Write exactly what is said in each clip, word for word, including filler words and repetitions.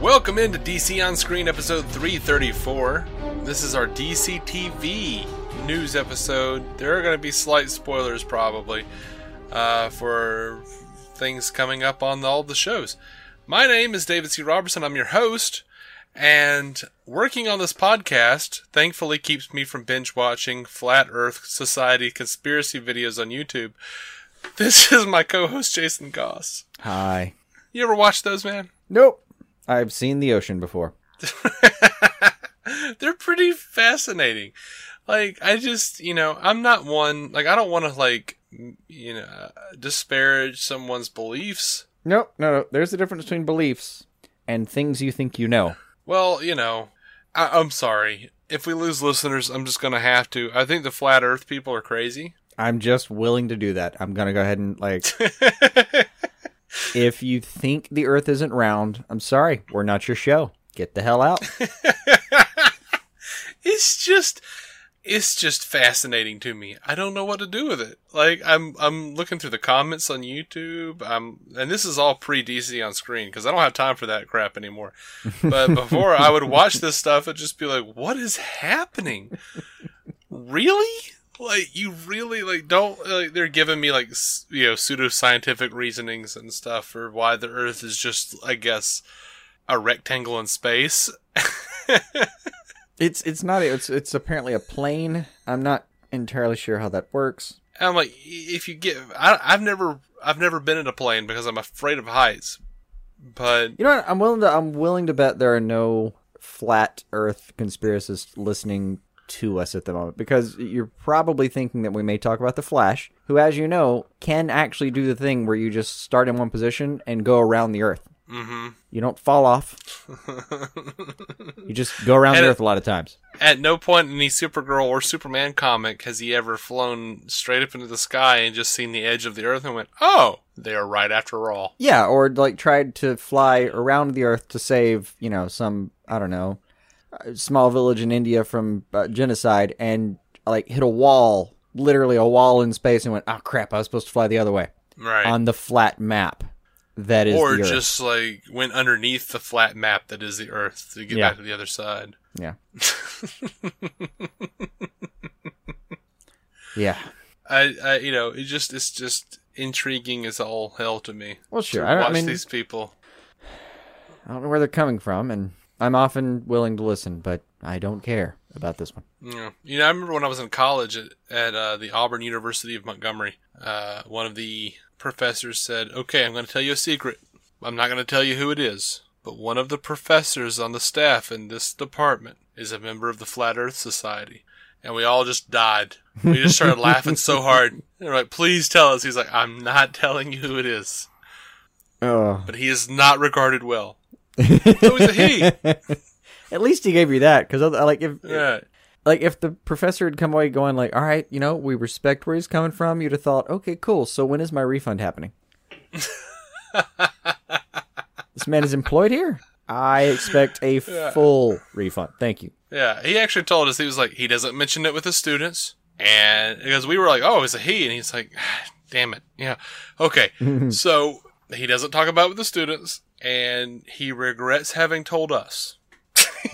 Welcome into D C On Screen, episode three thirty-four. This is our D C T V news episode. There are going to be slight spoilers, probably, uh, for things coming up on all the shows. My name is David C. Robertson. I'm your host, and working on this podcast, thankfully, keeps me from binge-watching Flat Earth Society conspiracy videos on YouTube. This is my co-host, Jason Goss. Hi. You ever watch those, man? Nope. I've seen the ocean before. They're pretty fascinating. Like, I just, you know, I'm not one, like, I don't want to, like, you know, disparage someone's beliefs. Nope, no, no. There's a difference between beliefs and things you think you know. Well, you know, I, I'm sorry. If we lose listeners, I'm just going to have to. I think the flat earth people are crazy. I'm just willing to do that. I'm going to go ahead and, like... If you think the Earth isn't round, I'm sorry, we're not your show. Get the hell out. It's just, it's just fascinating to me. I don't know what to do with it. Like I'm, I'm looking through the comments on YouTube. I'm, and this is all pre-D C On Screen because I don't have time for that crap anymore. But before I would watch this stuff, I'd just be like, "What is happening? Really?" Like, you really, like, don't, like, they're giving me, like, you know, pseudoscientific reasonings and stuff for why the Earth is just, I guess, a rectangle in space. it's it's not, it's it's apparently a plane. I'm not entirely sure how that works. I'm like, if you get, I, I've never, I've never been in a plane because I'm afraid of heights, but. You know what, I'm willing to, I'm willing to bet there are no flat Earth conspiracists listening to us at the moment, because you're probably thinking that we may talk about the Flash, who, as you know, can actually do the thing where you just start in one position and go around the Earth. Mm-hmm. You don't fall off. You just go around at, the Earth a lot of times. At no point in any Supergirl or Superman comic has he ever flown straight up into the sky and just seen the edge of the Earth and went, oh, they are right after all. Yeah, or like tried to fly around the Earth to save, you know, some, I don't know, small village in India from uh, genocide, and like hit a wall, literally a wall in space, and went, oh crap, I was supposed to fly the other way. Right. On the flat map that is or the Earth. Just like went underneath the flat map that is the Earth to get yeah. back to the other side. Yeah. Yeah. I, I, you know, it just, it's just intriguing as all hell to me. Well, sure. I don't, watch I mean, these people. I don't know where they're coming from, and I'm often willing to listen, but I don't care about this one. Yeah. You know, I remember when I was in college at, at uh, the Auburn University of Montgomery, uh, one of the professors said, okay, I'm going to tell you a secret. I'm not going to tell you who it is, but one of the professors on the staff in this department is a member of the Flat Earth Society. And we all just died. We just started laughing so hard. And we're like, please tell us. He's like, I'm not telling you who it is. Oh. But he is not regarded well. So it's a he. At least he gave you that, because like if yeah. like if the professor had come away going like, all right, you know, we respect where he's coming from, you'd have thought, okay, cool. So when is my refund happening? This man is employed here. I expect a yeah. full refund. Thank you. Yeah, he actually told us, he was like, he doesn't mention it with his students, and because we were like, oh, it's a he, and he's like, damn it, yeah, okay, so he doesn't talk about it with the students. And he regrets having told us.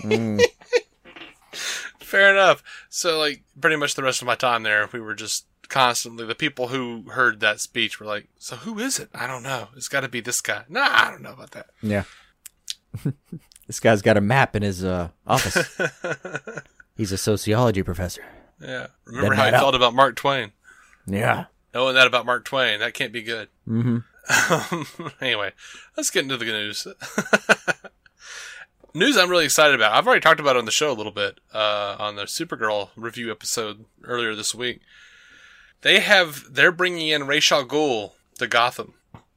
Mm. Fair enough. So, like, pretty much the rest of my time there, we were just constantly, the people who heard that speech were like, so who is it? I don't know. It's got to be this guy. Nah, I don't know about that. Yeah. This guy's got a map in his uh, office. He's a sociology professor. Yeah. Remember Doesn't how he felt out. about Mark Twain. Yeah. Knowing that about Mark Twain, that can't be good. Mm-hmm. Um, anyway, let's get into the news. News I'm really excited about. I've already talked about it on the show a little bit uh, on the Supergirl review episode earlier this week. They have, they're bringing in Ra's al Ghul to Gotham.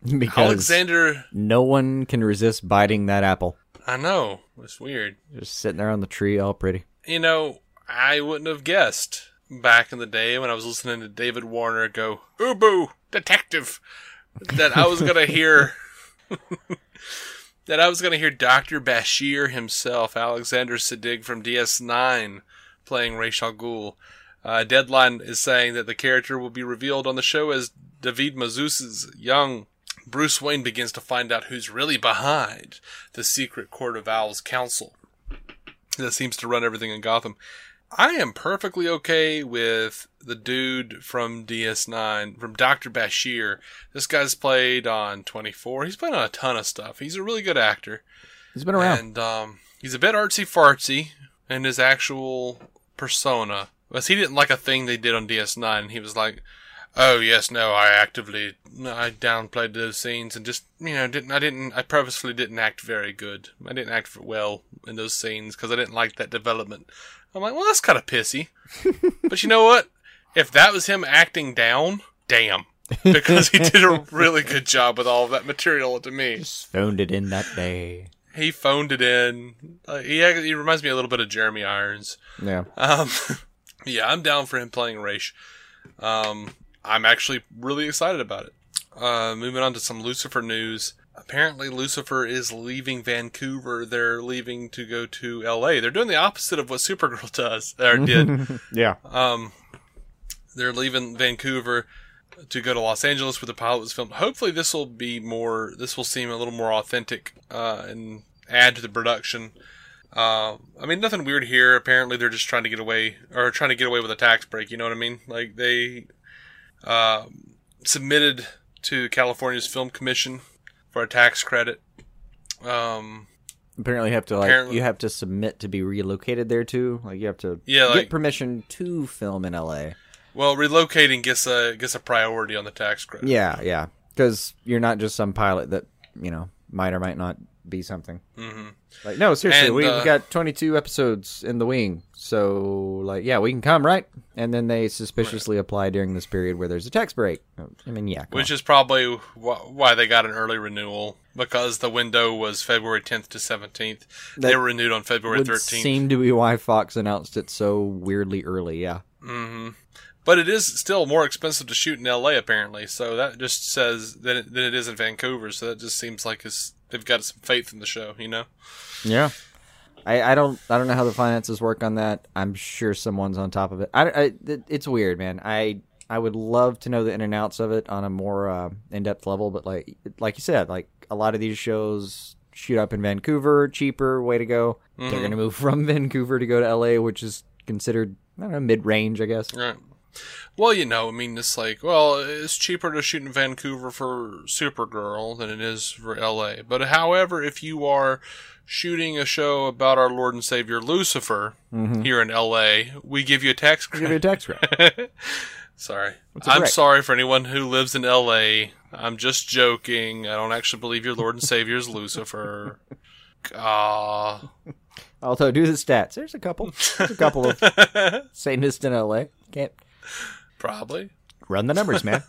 Because Alexander, no one can resist biting that apple. I know. It's weird. Just sitting there on the tree all pretty. You know, I wouldn't have guessed back in the day when I was listening to David Warner go, Ubu, detective, that I was going to hear... that I was going to hear Doctor Bashir himself, Alexander Siddig from D S nine, playing Ra's al Ghul. Uh, Deadline is saying that the character will be revealed on the show as David Mazzuca's young Bruce Wayne begins to find out who's really behind the secret Court of Owls Council that seems to run everything in Gotham. I am perfectly okay with the dude from D S nine, from Doctor Bashir. This guy's played on twenty-four. He's played on a ton of stuff. He's a really good actor. He's been around. And um, he's a bit artsy-fartsy in his actual persona. Because he didn't like a thing they did on D S nine. And he was like, oh, yes, no, I actively, no, I downplayed those scenes and just, you know, didn't, I didn't, I purposefully didn't act very good. I didn't act well in those scenes because I didn't like that development. I'm like, well, that's kind of pissy. But you know what? If that was him acting down, damn. Because he did a really good job with all of that material to me. Just phoned it in that day. He phoned it in. Uh, he, he reminds me a little bit of Jeremy Irons. Yeah. Um, yeah, I'm down for him playing Ra's. Um, I'm actually really excited about it. Uh, moving on to some Lucifer news. Apparently, Lucifer is leaving Vancouver. They're leaving to go to L A. They're doing the opposite of what Supergirl does, or did. Yeah. Um, they're leaving Vancouver to go to Los Angeles, where the pilot was filmed. Hopefully, this will be more. This will seem a little more authentic uh, and add to the production. Uh, I mean, nothing weird here. Apparently, they're just trying to get away, or trying to get away with a tax break. You know what I mean? Like they uh, submitted to California's Film Commission for a tax credit. Um, apparently, you have to like you have to submit to be relocated there too. Like you have to yeah, get like, permission to film in L A. Well, relocating gets a gets a priority on the tax credit. Yeah, yeah, because you're not just some pilot that you know might or might not be something. Mm-hmm. Like no, seriously, and, we uh, we've got twenty-two episodes in the wing, so like yeah, we can come right. And then they suspiciously right. apply during this period where there's a tax break. I mean, yeah, which on. is probably wh- why they got an early renewal because the window was February tenth to seventeenth. That they were renewed on February thirteenth. Seemed to be why Fox announced it so weirdly early. Yeah, mm-hmm. But it is still more expensive to shoot in L A apparently. So that just says that it, than it is in Vancouver. So that just seems like it's. They've got some faith in the show, you know? Yeah. I, I don't I don't know how the finances work on that. I'm sure someone's on top of it. I, I, it's weird, man. I I would love to know the in and outs of it on a more uh, in-depth level, but like like you said, like a lot of these shows shoot up in Vancouver, cheaper, way to go. Mm-hmm. They're going to move from Vancouver to go to L A, which is considered, I don't know, mid-range, I guess. Right. Well, you know, I mean, it's like, well, it's cheaper to shoot in Vancouver for Supergirl than it is for L A. But however, if you are shooting a show about our Lord and Savior Lucifer mm-hmm. here in L A, we give you a tax credit. We give you a tax credit. Sorry. I'm sorry for anyone who lives in L A. I'm just joking. I don't actually believe your Lord and Savior is Lucifer. Uh... Although, do the stats. There's a couple. There's a couple of Satanists in L A. Can't... Probably. Run the numbers, man.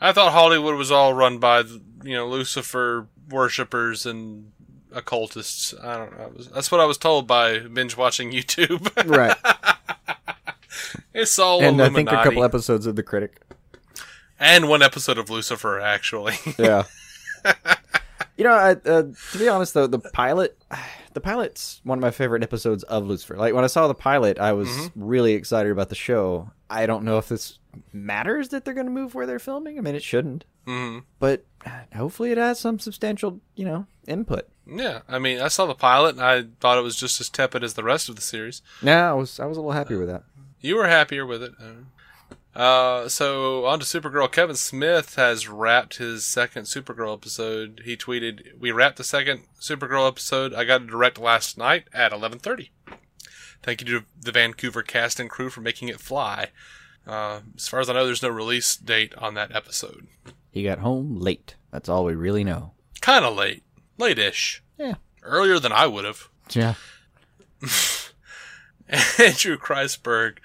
I thought Hollywood was all run by, you know, Lucifer worshippers and occultists. I don't know. That's what I was told by binge-watching YouTube. Right. It's all and Illuminati. And I think a couple episodes of The Critic. And one episode of Lucifer, actually. Yeah. You know, I, uh, to be honest, though, the pilot... The pilot's one of my favorite episodes of Lucifer. Like, when I saw the pilot, I was mm-hmm. really excited about the show. I don't know if this matters that they're going to move where they're filming. I mean, it shouldn't. Mm-hmm. But hopefully it has some substantial, you know, input. Yeah, I mean, I saw the pilot, and I thought it was just as tepid as the rest of the series. Yeah, I was, I was a little happier uh, with that. You were happier with it. Uh, so, on to Supergirl. Kevin Smith has wrapped his second Supergirl episode. He tweeted, "We wrapped the second Supergirl episode. I got a direct last night at eleven thirty. Thank you to the Vancouver cast and crew for making it fly." Uh, as far as I know, there's no release date on that episode. He got home late. That's all we really know. Kind of late. Late-ish. Yeah. Earlier than I would have. Yeah. Andrew Kreisberg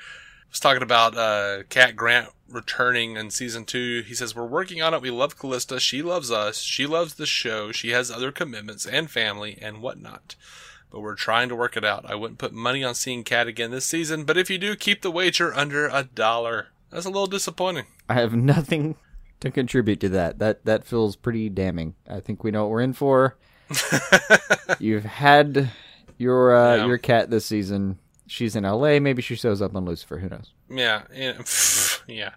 was talking about uh, Cat Grant returning in season two. He says, "We're working on it. We love Callista. She loves us. She loves the show. She has other commitments and family and whatnot. But we're trying to work it out. I wouldn't put money on seeing Cat again this season. But if you do, keep the wager under a dollar." That's a little disappointing. I have nothing to contribute to that. That that feels pretty damning. I think we know what we're in for. You've had your uh, yeah. your cat this season. She's in L A. Maybe she shows up on Lucifer. Who knows? Yeah, yeah. yeah.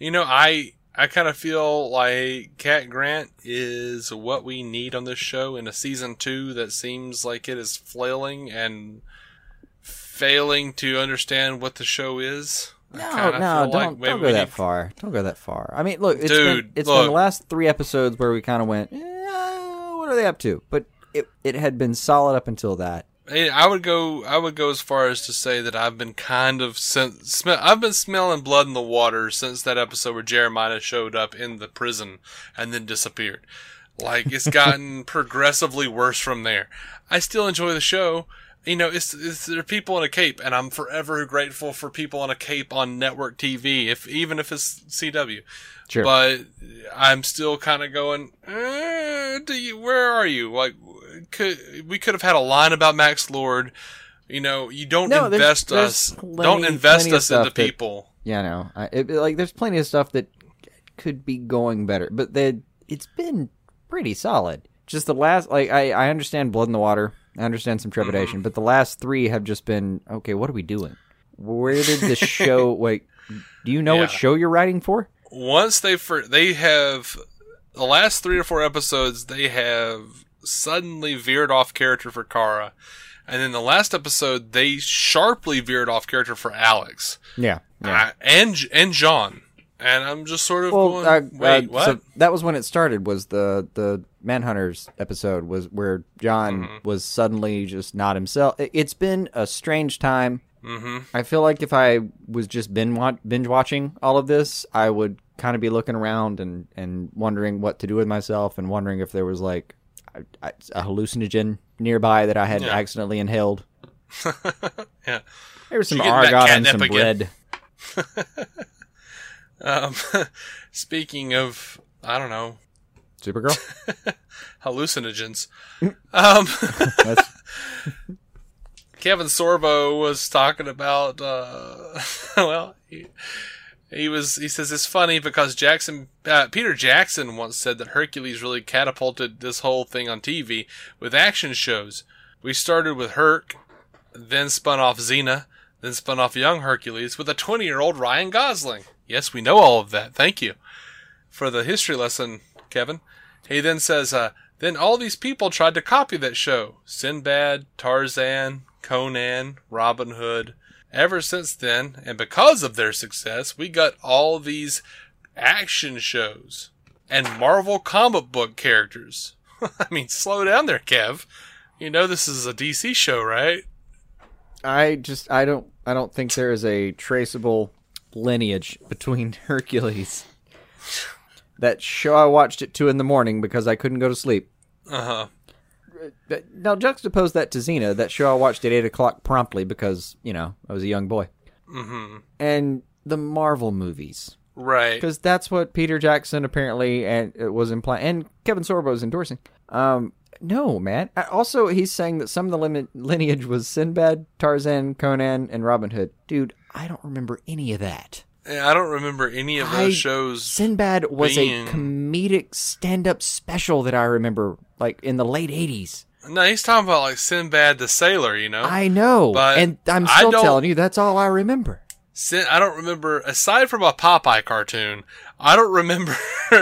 You know, I I kind of feel like Cat Grant is what we need on this show in a season two that seems like it is flailing and failing to understand what the show is. No, no, don't, like don't go that need... far. Don't go that far. I mean, look, it's, Dude, been, it's look. been the last three episodes where we kind of went, eh, what are they up to? But it it had been solid up until that. I would go I would go as far as to say that I've been kind of, sm- I've been smelling blood in the water since that episode where Jeremiah showed up in the prison and then disappeared. Like, it's gotten progressively worse from there. I still enjoy the show. You know, it's, it's there are people in a cape, and I'm forever grateful for people in a cape on network T V, if even if it's C W. Sure. But I'm still kind of going, eh, do you, where are you? Like, could, we could have had a line about Max Lord. You know, you don't no, invest there's, us. There's plenty, don't invest us into that, people. Yeah, no. I, it, like, there's plenty of stuff that could be going better, but they, it's been pretty solid. Just the last, like, I, I understand blood in the water. I understand some trepidation, mm-hmm. but the last three have just been, okay, what are we doing? Where did the show, like, do you know yeah. what show you're writing for? Once they, for, they have, the last three or four episodes, they have suddenly veered off character for Kara. And then the last episode, they sharply veered off character for Alex. Yeah. yeah. Uh, and, and John. And I'm just sort of well, going, uh, wait, uh, what? So that was when it started, was the, the Manhunters episode, was where John mm-hmm. was suddenly just not himself. It's been a strange time. Mm-hmm. I feel like if I was just binge-watching all of this, I would kind of be looking around and, and wondering what to do with myself and wondering if there was, like, a, a hallucinogen nearby that I had yeah. accidentally inhaled. yeah. There was some argot and some bread. Um, speaking of, I don't know, Supergirl hallucinogens. um, Kevin Sorbo was talking about. Uh, well, he, he was. He says it's funny because Jackson, uh, Peter Jackson, once said that Hercules really catapulted this whole thing on T V with action shows. We started with Herc, then spun off Xena, then spun off Young Hercules with a twenty-year-old Ryan Gosling. Yes, we know all of that. Thank you for the history lesson, Kevin. He then says, uh, then all these people tried to copy that show. Sinbad, Tarzan, Conan, Robin Hood. Ever since then, and because of their success, we got all these action shows and Marvel comic book characters. I mean, slow down there, Kev. You know this is a D C show, right? I just, I don't, I don't think there is a traceable lineage between Hercules. That show I watched at two in the morning because I couldn't go to sleep. Uh huh. Now juxtapose that to Xena, that show I watched at eight o'clock promptly because, you know, I was a young boy. Mm-hmm. And the Marvel movies, right? Because that's what Peter Jackson apparently and it was implying, and Kevin Sorbo is endorsing. Um, no man. I, also, he's saying that some of the lim- lineage was Sinbad, Tarzan, Conan, and Robin Hood. Dude, I don't remember any of that. Yeah, I don't remember any of those I, shows. Sinbad was being... a comedic stand-up special that I remember, like, in the late eighties. No, he's talking about like Sinbad the Sailor, you know? I know. But and I'm still telling you, that's all I remember. Sin, I don't remember, aside from a Popeye cartoon, I don't remember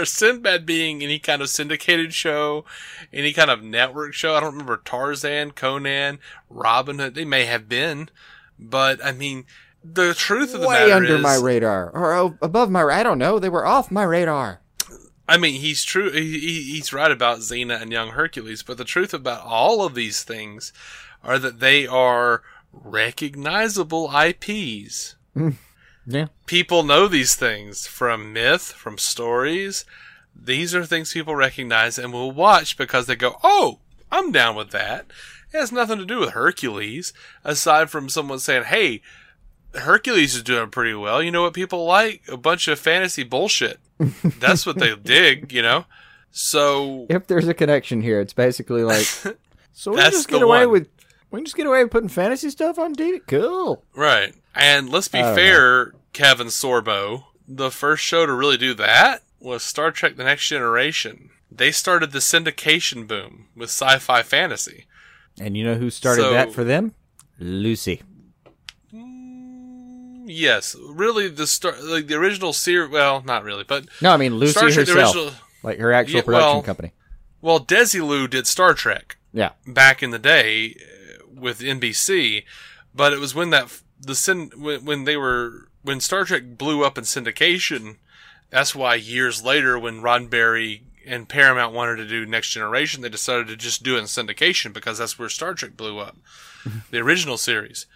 Sinbad being any kind of syndicated show, any kind of network show. I don't remember Tarzan, Conan, Robin Hood. They may have been, but I mean, the truth of the matter is... way under my radar, or above my, I don't know, they were off my radar. I mean, he's true. He, he's right about Xena and young Hercules, but the truth about all of these things are that they are recognizable I Ps. Mm. Yeah. People know these things from myth, from stories. These are things people recognize and will watch because they go, oh, I'm down with that. It has nothing to do with Hercules, aside from someone saying, hey, Hercules is doing pretty well. You know what people like? A bunch of fantasy bullshit. That's what they dig, you know? So if there's a connection here, it's basically like, so we can just get away one. with we can just get away with putting fantasy stuff on T V? Cool. Right. And let's be fair, know. Kevin Sorbo, the first show to really do that was Star Trek The Next Generation. They started the syndication boom with sci-fi fantasy. And you know who started so, that for them? Lucy. Mm, yes. Really, the star, like the original series, well, not really, but... No, I mean, Lucy Star Trek, herself, original, like her actual yeah, production well, company. Well, Desilu did Star Trek yeah. back in the day with N B C, but it was when that... The sin when, when they were when Star Trek blew up in syndication, that's why years later when Roddenberry and Paramount wanted to do Next Generation, they decided to just do it in syndication because that's where Star Trek blew up, the original series.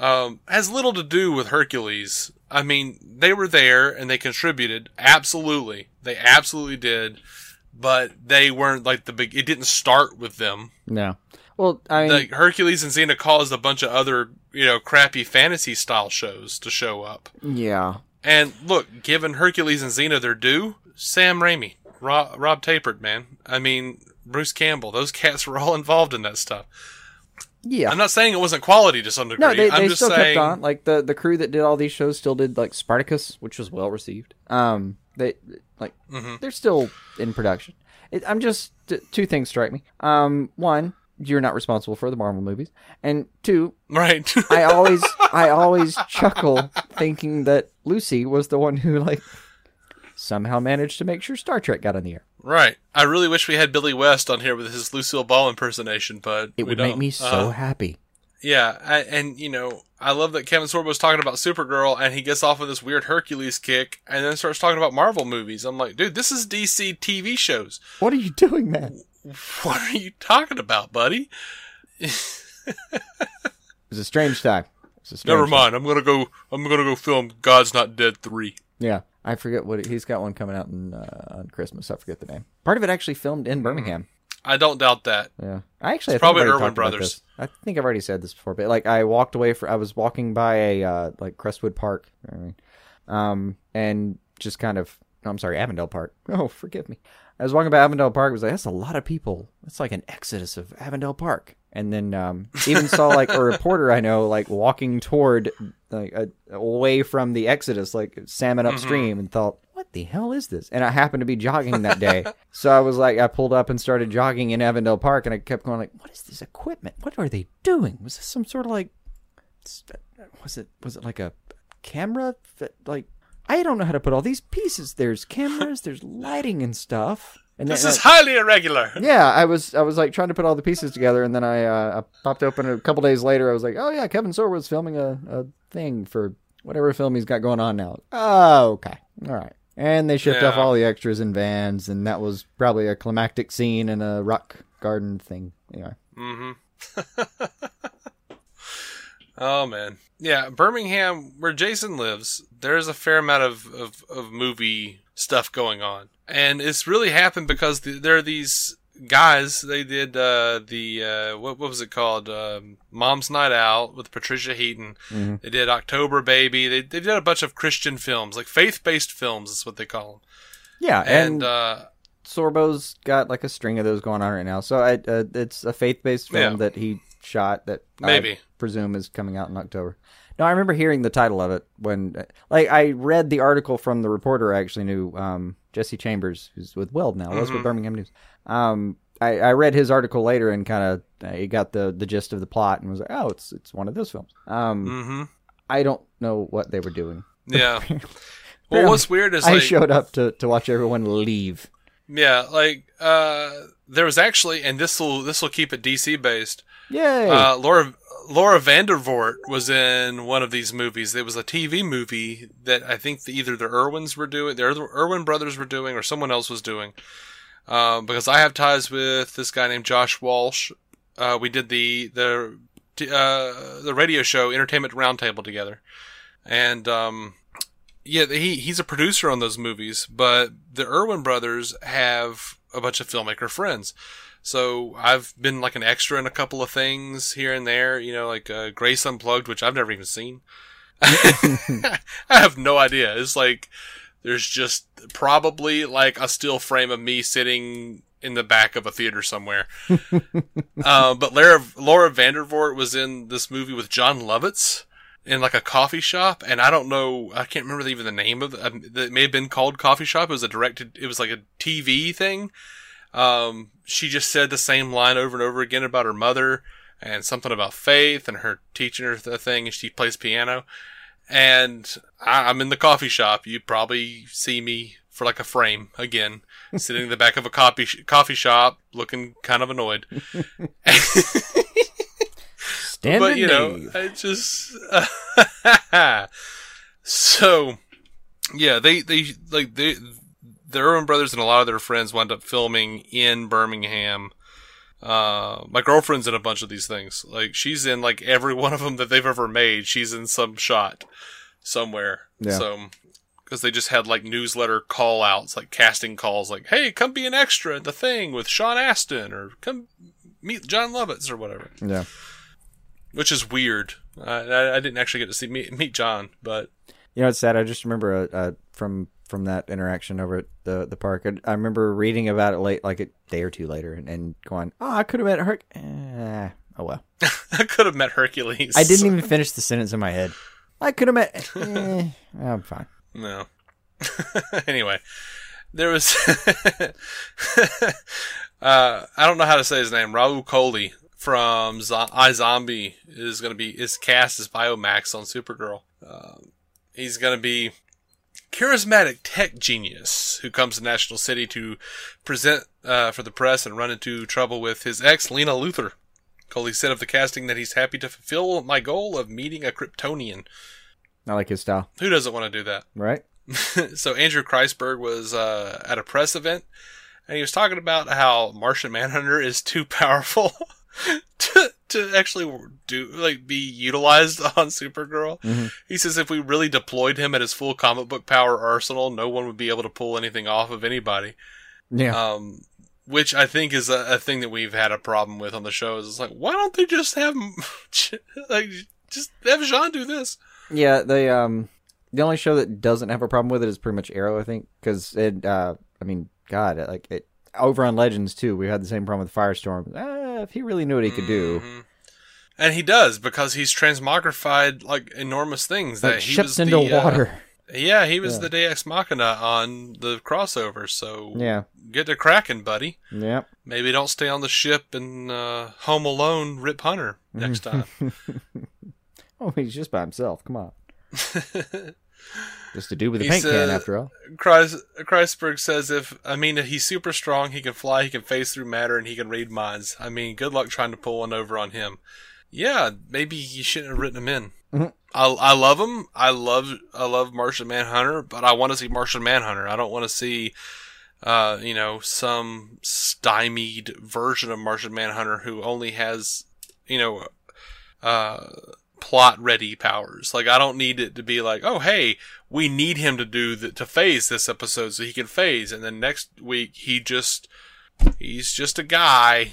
Um, has little to do with Hercules. I mean, they were there and they contributed absolutely. They absolutely did, but they weren't like the big. It didn't start with them. No. Well, I mean, like Hercules and Xena caused a bunch of other, you know, crappy fantasy style shows to show up. Yeah. And look, given Hercules and Xena their due, Sam Raimi, Rob, Rob Tapert, man. I mean, Bruce Campbell, those cats were all involved in that stuff. Yeah. I'm not saying it wasn't quality to some degree. No, they, they I'm just still saying... kept on. Like the, the crew that did all these shows still did like Spartacus, which was well received. Um, they like mm-hmm. they're still in production. It, I'm just t- two things strike me. Um, one. You're not responsible for the Marvel movies. And two, right. I always I always chuckle thinking that Lucy was the one who like somehow managed to make sure Star Trek got on the air. Right. I really wish we had Billy West on here with his Lucille Ball impersonation, but it we would don't. make me so uh, happy. Yeah, I, and you know, I love that Kevin Sorbo was talking about Supergirl and he gets off with this weird Hercules kick and then starts talking about Marvel movies. I'm like, dude, this is D C T V shows. What are you doing, man? What are you talking about, buddy? It was a strange time. A strange Never mind. Time. I'm gonna go. I'm gonna go film God's Not Dead three. Yeah, I forget what it, he's got one coming out in, uh, on Christmas. I forget the name. Part of it actually filmed in Birmingham. I don't doubt that. Yeah, I actually it's I probably Irwin Brothers. I think I've already said this before, but like I walked away for. I was walking by a uh, like Crestwood Park, I mean, um, and just kind of. No, I'm sorry, Avondale Park. Oh, forgive me. I was walking by Avondale Park. I was like, that's a lot of people. That's like an exodus of Avondale Park. And then um, even saw like a reporter I know like walking toward, like a, away from the exodus, like salmon upstream, mm-hmm. and thought, what the hell is this? And I happened to be jogging that day. So I was like, I pulled up and started jogging in Avondale Park, and I kept going like, what is this equipment? What are they doing? Was this some sort of like, was it was it like a camera that like, I don't know how to put all these pieces. There's cameras, there's lighting and stuff. And this then, is like, highly irregular. Yeah, I was I was like trying to put all the pieces together, and then I, uh, I popped open a couple days later. I was like, oh yeah, Kevin Sorbo was filming a, a thing for whatever film he's got going on now. Oh, okay. All right. And they shipped yeah. off all the extras in vans, and that was probably a climactic scene in a rock garden thing. Anyway. Mm-hmm. Oh, man. Yeah, Birmingham, where Jason lives, there's a fair amount of, of, of movie stuff going on. And it's really happened because the, there are these guys, they did uh, the, uh, what, what was it called? Um, Mom's Night Out with Patricia Heaton. Mm-hmm. They did October Baby. They they did a bunch of Christian films, like faith-based films is what they call them. Yeah, and... and uh, Sorbo's got like a string of those going on right now. So I, uh, it's a faith-based film yeah. that he... shot that maybe I presume is coming out in October. No, I remember hearing the title of it when, like, I read the article from the reporter I actually knew, um, Jesse Chambers, who's with Weld now, mm-hmm. was with Birmingham News. Um, I, I read his article later and kind of uh, got the, the gist of the plot and was like, oh, it's it's one of those films. Um, mm-hmm. I don't know what they were doing. Yeah. Well, what's weird is I like, showed up to, to watch everyone leave. Yeah, like uh, there was actually, and this will this will keep it D C based. Yay! Uh, Laura Laura Vandervoort was in one of these movies. It was a T V movie that I think the, either the Irwins were doing, the Irwin Brothers were doing, or someone else was doing. Um, because I have ties with this guy named Josh Walsh. Uh, we did the the uh, the radio show Entertainment Roundtable together, and um, yeah, he he's a producer on those movies. But the Irwin Brothers have a bunch of filmmaker friends, so I've been like an extra in a couple of things here and there. You know, like uh, Grace Unplugged, which I've never even seen. I have no idea. It's like. There's just probably like a still frame of me sitting in the back of a theater somewhere. uh, but Laura, Laura Vandervoort was in this movie with John Lovitz in like a coffee shop. And I don't know, I can't remember even the name of it. It may have been called Coffee Shop. It was a directed, it was like a T V thing. Um, she just said the same line over and over again about her mother and something about faith and her teaching her the thing. And she plays piano. And I, I'm in the coffee shop. You probably see me for like a frame again, sitting in the back of a coffee sh- coffee shop, looking kind of annoyed. But you know, Dave. I just uh, so yeah. They they like they the Irwin Brothers and a lot of their friends wound up filming in Birmingham. Uh, my girlfriend's in a bunch of these things. Like she's in like every one of them that they've ever made. She's in some shot somewhere. Yeah. So, cause they just had like newsletter call outs, like casting calls, like, hey, come be an extra at the thing with Sean Astin or come meet John Lovitz or whatever. Yeah. Which is weird. I, I, I didn't actually get to see meet, meet John, but you know, it's sad. I just remember, uh, uh from, from that interaction over at the the park. I, I remember reading about it late, like a day or two later, and, and going, oh, I could have met Her... Eh, oh, well. I could have met Hercules. I didn't even finish the sentence in my head. I could have met... Eh, I'm fine. No. Anyway, there was... uh, I don't know how to say his name. Raul Coley from Zo- iZombie is going to be... is cast as Biomax on Supergirl. Uh, he's going to be... charismatic tech genius who comes to National City to present uh, for the press and run into trouble with his ex, Lena Luthor. Coley said of the casting that he's happy to fulfill my goal of meeting a Kryptonian. I like his style. Who doesn't want to do that? Right. So Andrew Kreisberg was uh, at a press event, and he was talking about how Martian Manhunter is too powerful to to actually do like be utilized on Supergirl. Mm-hmm. He says if we really deployed him at his full comic book power arsenal, no one would be able to pull anything off of anybody. Yeah. Um, which I think is a, a thing that we've had a problem with on the show. Is it's like, why don't they just have like just have Jean do this? Yeah, they um the only show that doesn't have a problem with it is pretty much Arrow, I think, because it uh I mean God like it over on Legends too we had the same problem with Firestorm. Ah, if he really knew what he could do. Mm-hmm. And he does, because he's transmogrified like enormous things that like he ships was into the, water. Uh, yeah, he was yeah. the Deus Ex Machina on the crossover. So yeah. Get to cracking, buddy. Yeah. Maybe don't stay on the ship and uh, Home Alone Rip Hunter next time. Oh, he's just by himself. Come on. Just a dude with a he paint said, can, after all. Kreis- Kreisberg says, "If I mean, he's super strong. He can fly. He can phase through matter, and he can read minds. I mean, good luck trying to pull one over on him." Yeah, maybe you shouldn't have written him in. Mm-hmm. I, I love him. I love I love Martian Manhunter, but I want to see Martian Manhunter. I don't want to see, uh, you know, some stymied version of Martian Manhunter who only has, you know, uh. plot ready powers. Like I don't need it to be like, oh hey, we need him to do the, to phase this episode so he can phase, and then next week he just he's just a guy.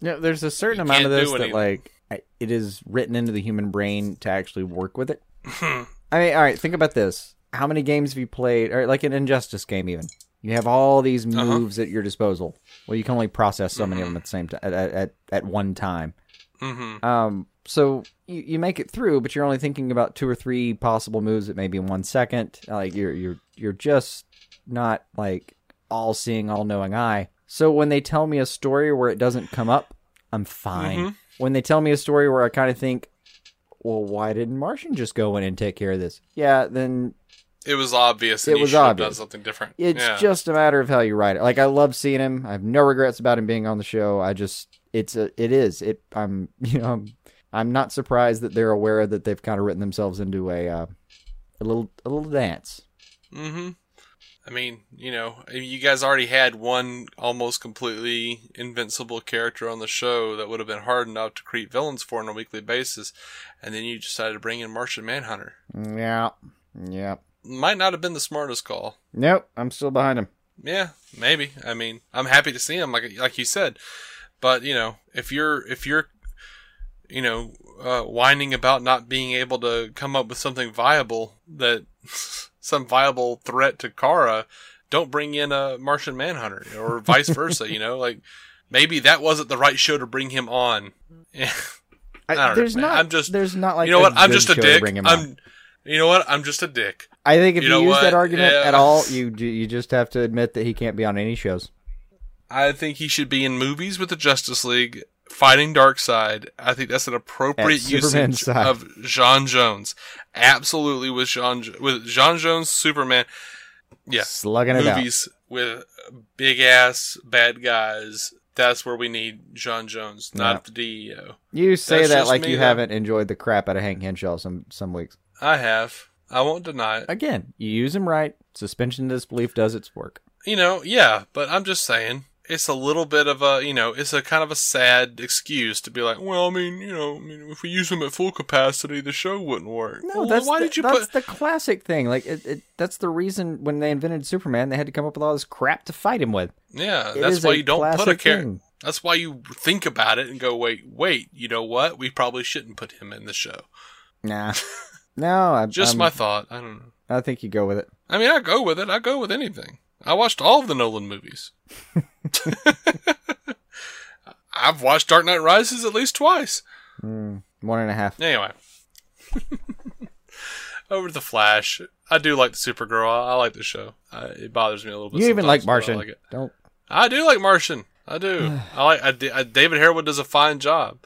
No, there's a certain amount of this that like it is written into the human brain to actually work with it. I mean, all right, think about this. How many games have you played? Or like an Injustice game, even you have all these moves uh-huh. at your disposal. Well, you can only process so many mm-hmm. of them at the same time at at at one time. Mm-hmm. Um. So you, you make it through, but you're only thinking about two or three possible moves that may be in one second. Like you're you're you're just not like all seeing, all knowing eye. So when they tell me a story where it doesn't come up, I'm fine. Mm-hmm. When they tell me a story where I kind of think, well, why didn't Martian just go in and take care of this? Yeah, then... It was obvious. It was obvious. Done something different. It's yeah. just a matter of how you write it. Like, I love seeing him. I have no regrets about him being on the show. I just, it's a, it is. It. I'm, you know, I'm, I'm not surprised that they're aware that they've kind of written themselves into a, uh, a little, a little dance. Mm-hmm. I mean, you know, you guys already had one almost completely invincible character on the show that would have been hard enough to create villains for on a weekly basis, and then you decided to bring in Martian Manhunter. Yeah. Yeah. Might not have been the smartest call. Nope, I'm still behind him. Yeah, maybe. I mean, I'm happy to see him, like like you said. But you know, if you're if you're, you know, uh, whining about not being able to come up with something viable, that some viable threat to Kara, don't bring in a Martian Manhunter or vice versa. You know, like maybe that wasn't the right show to bring him on. I don't there's know. Not, I'm just. There's not like you know what. I'm just a dick. I'm. On. You know what? I'm just a dick. I think if you, you use what? that argument yeah. at all, you you just have to admit that he can't be on any shows. I think he should be in movies with the Justice League, fighting Darkseid. I think that's an appropriate usage side. of John Jones. Absolutely, with John with John Jones, Superman. Yeah, slugging it out. Movies with big ass bad guys. That's where we need John Jones, not no. the D E O. You say that's that like me, you man. haven't enjoyed the crap out of Hank Henshaw some some weeks. I have. I won't deny it. Again, you use him right. Suspension of disbelief does its work. You know, yeah, but I'm just saying, it's a little bit of a, you know, it's a kind of a sad excuse to be like, well, I mean, you know, I mean, if we use him at full capacity, the show wouldn't work. No, well, that's, why the, did you that's put... the classic thing. Like, it, it, that's the reason when they invented Superman, they had to come up with all this crap to fight him with. Yeah, it that's why you don't put a character. That's why you think about it and go, wait, wait, you know what? We probably shouldn't put him in the show. Nah. No, I, just I'm, my thought. I don't know. I think you go with it. I mean, I go with it. I go with anything. I watched all of the Nolan movies. I've watched Dark Knight Rises at least twice. Mm, one and a half. Anyway, over to the Flash. I do like the Supergirl. I, I like the show. I, it bothers me a little bit. You even like Martian? I like it. Don't. I do like Martian. I do. I like. I, I, David Harewood does a fine job.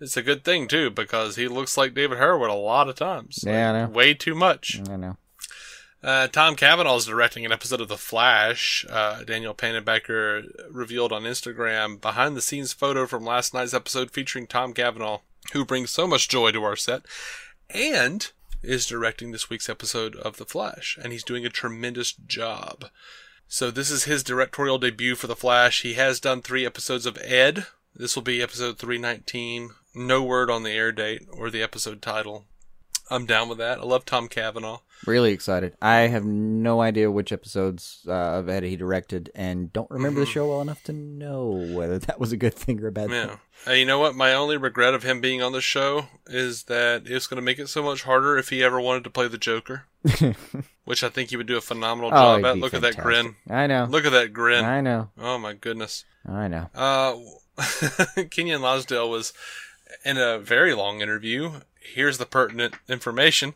It's a good thing, too, because he looks like David Harewood a lot of times. Yeah, like, I know. Way too much. I know. Uh, Tom Cavanaugh is directing an episode of The Flash. Uh, Daniel Pannenbacker revealed on Instagram behind-the-scenes photo from last night's episode featuring Tom Cavanaugh, who brings so much joy to our set, and is directing this week's episode of The Flash. And he's doing a tremendous job. So this is his directorial debut for The Flash. He has done three episodes of Ed. This will be episode three nineteen. No word on the air date or the episode title. I'm down with that. I love Tom Cavanaugh. Really excited. I have no idea which episodes uh, of Ed he directed and don't remember mm-hmm. the show well enough to know whether that was a good thing or a bad yeah. thing. Uh, you know what? My only regret of him being on the show is that it's going to make it so much harder if he ever wanted to play the Joker, which I think he would do a phenomenal job oh, at. Look fantastic. At that grin. I know. Look at that grin. I know. Oh, my goodness. I know. Uh, Kenyon Losdale was... in a very long interview, here's the pertinent information.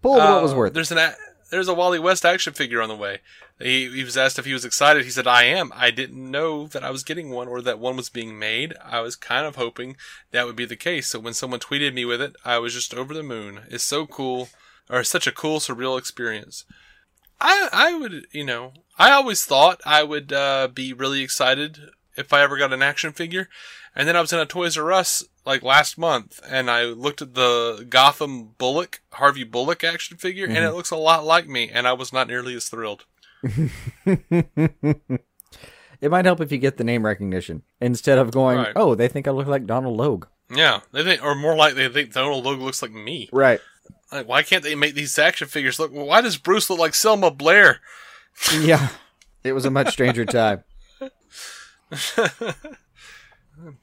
Pull what um, was worth. There's an a- there's a Wally West action figure on the way. He he was asked if he was excited. He said, "I am. I didn't know that I was getting one or that one was being made. I was kind of hoping that would be the case. So when someone tweeted me with it, I was just over the moon. It's so cool, or such a cool, surreal experience." I I would you know I always thought I would uh, be really excited if I ever got an action figure. And then I was in a Toys R Us like last month and I looked at the Gotham Bullock, Harvey Bullock action figure mm-hmm. and it looks a lot like me and I was not nearly as thrilled. It might help if you get the name recognition instead of going, right. oh, they think I look like Donald Logue. Yeah, they think, or more like they think Donald Logue looks like me. Right. Like, why can't they make these action figures look, well, why does Bruce look like Selma Blair? Yeah, it was a much stranger time.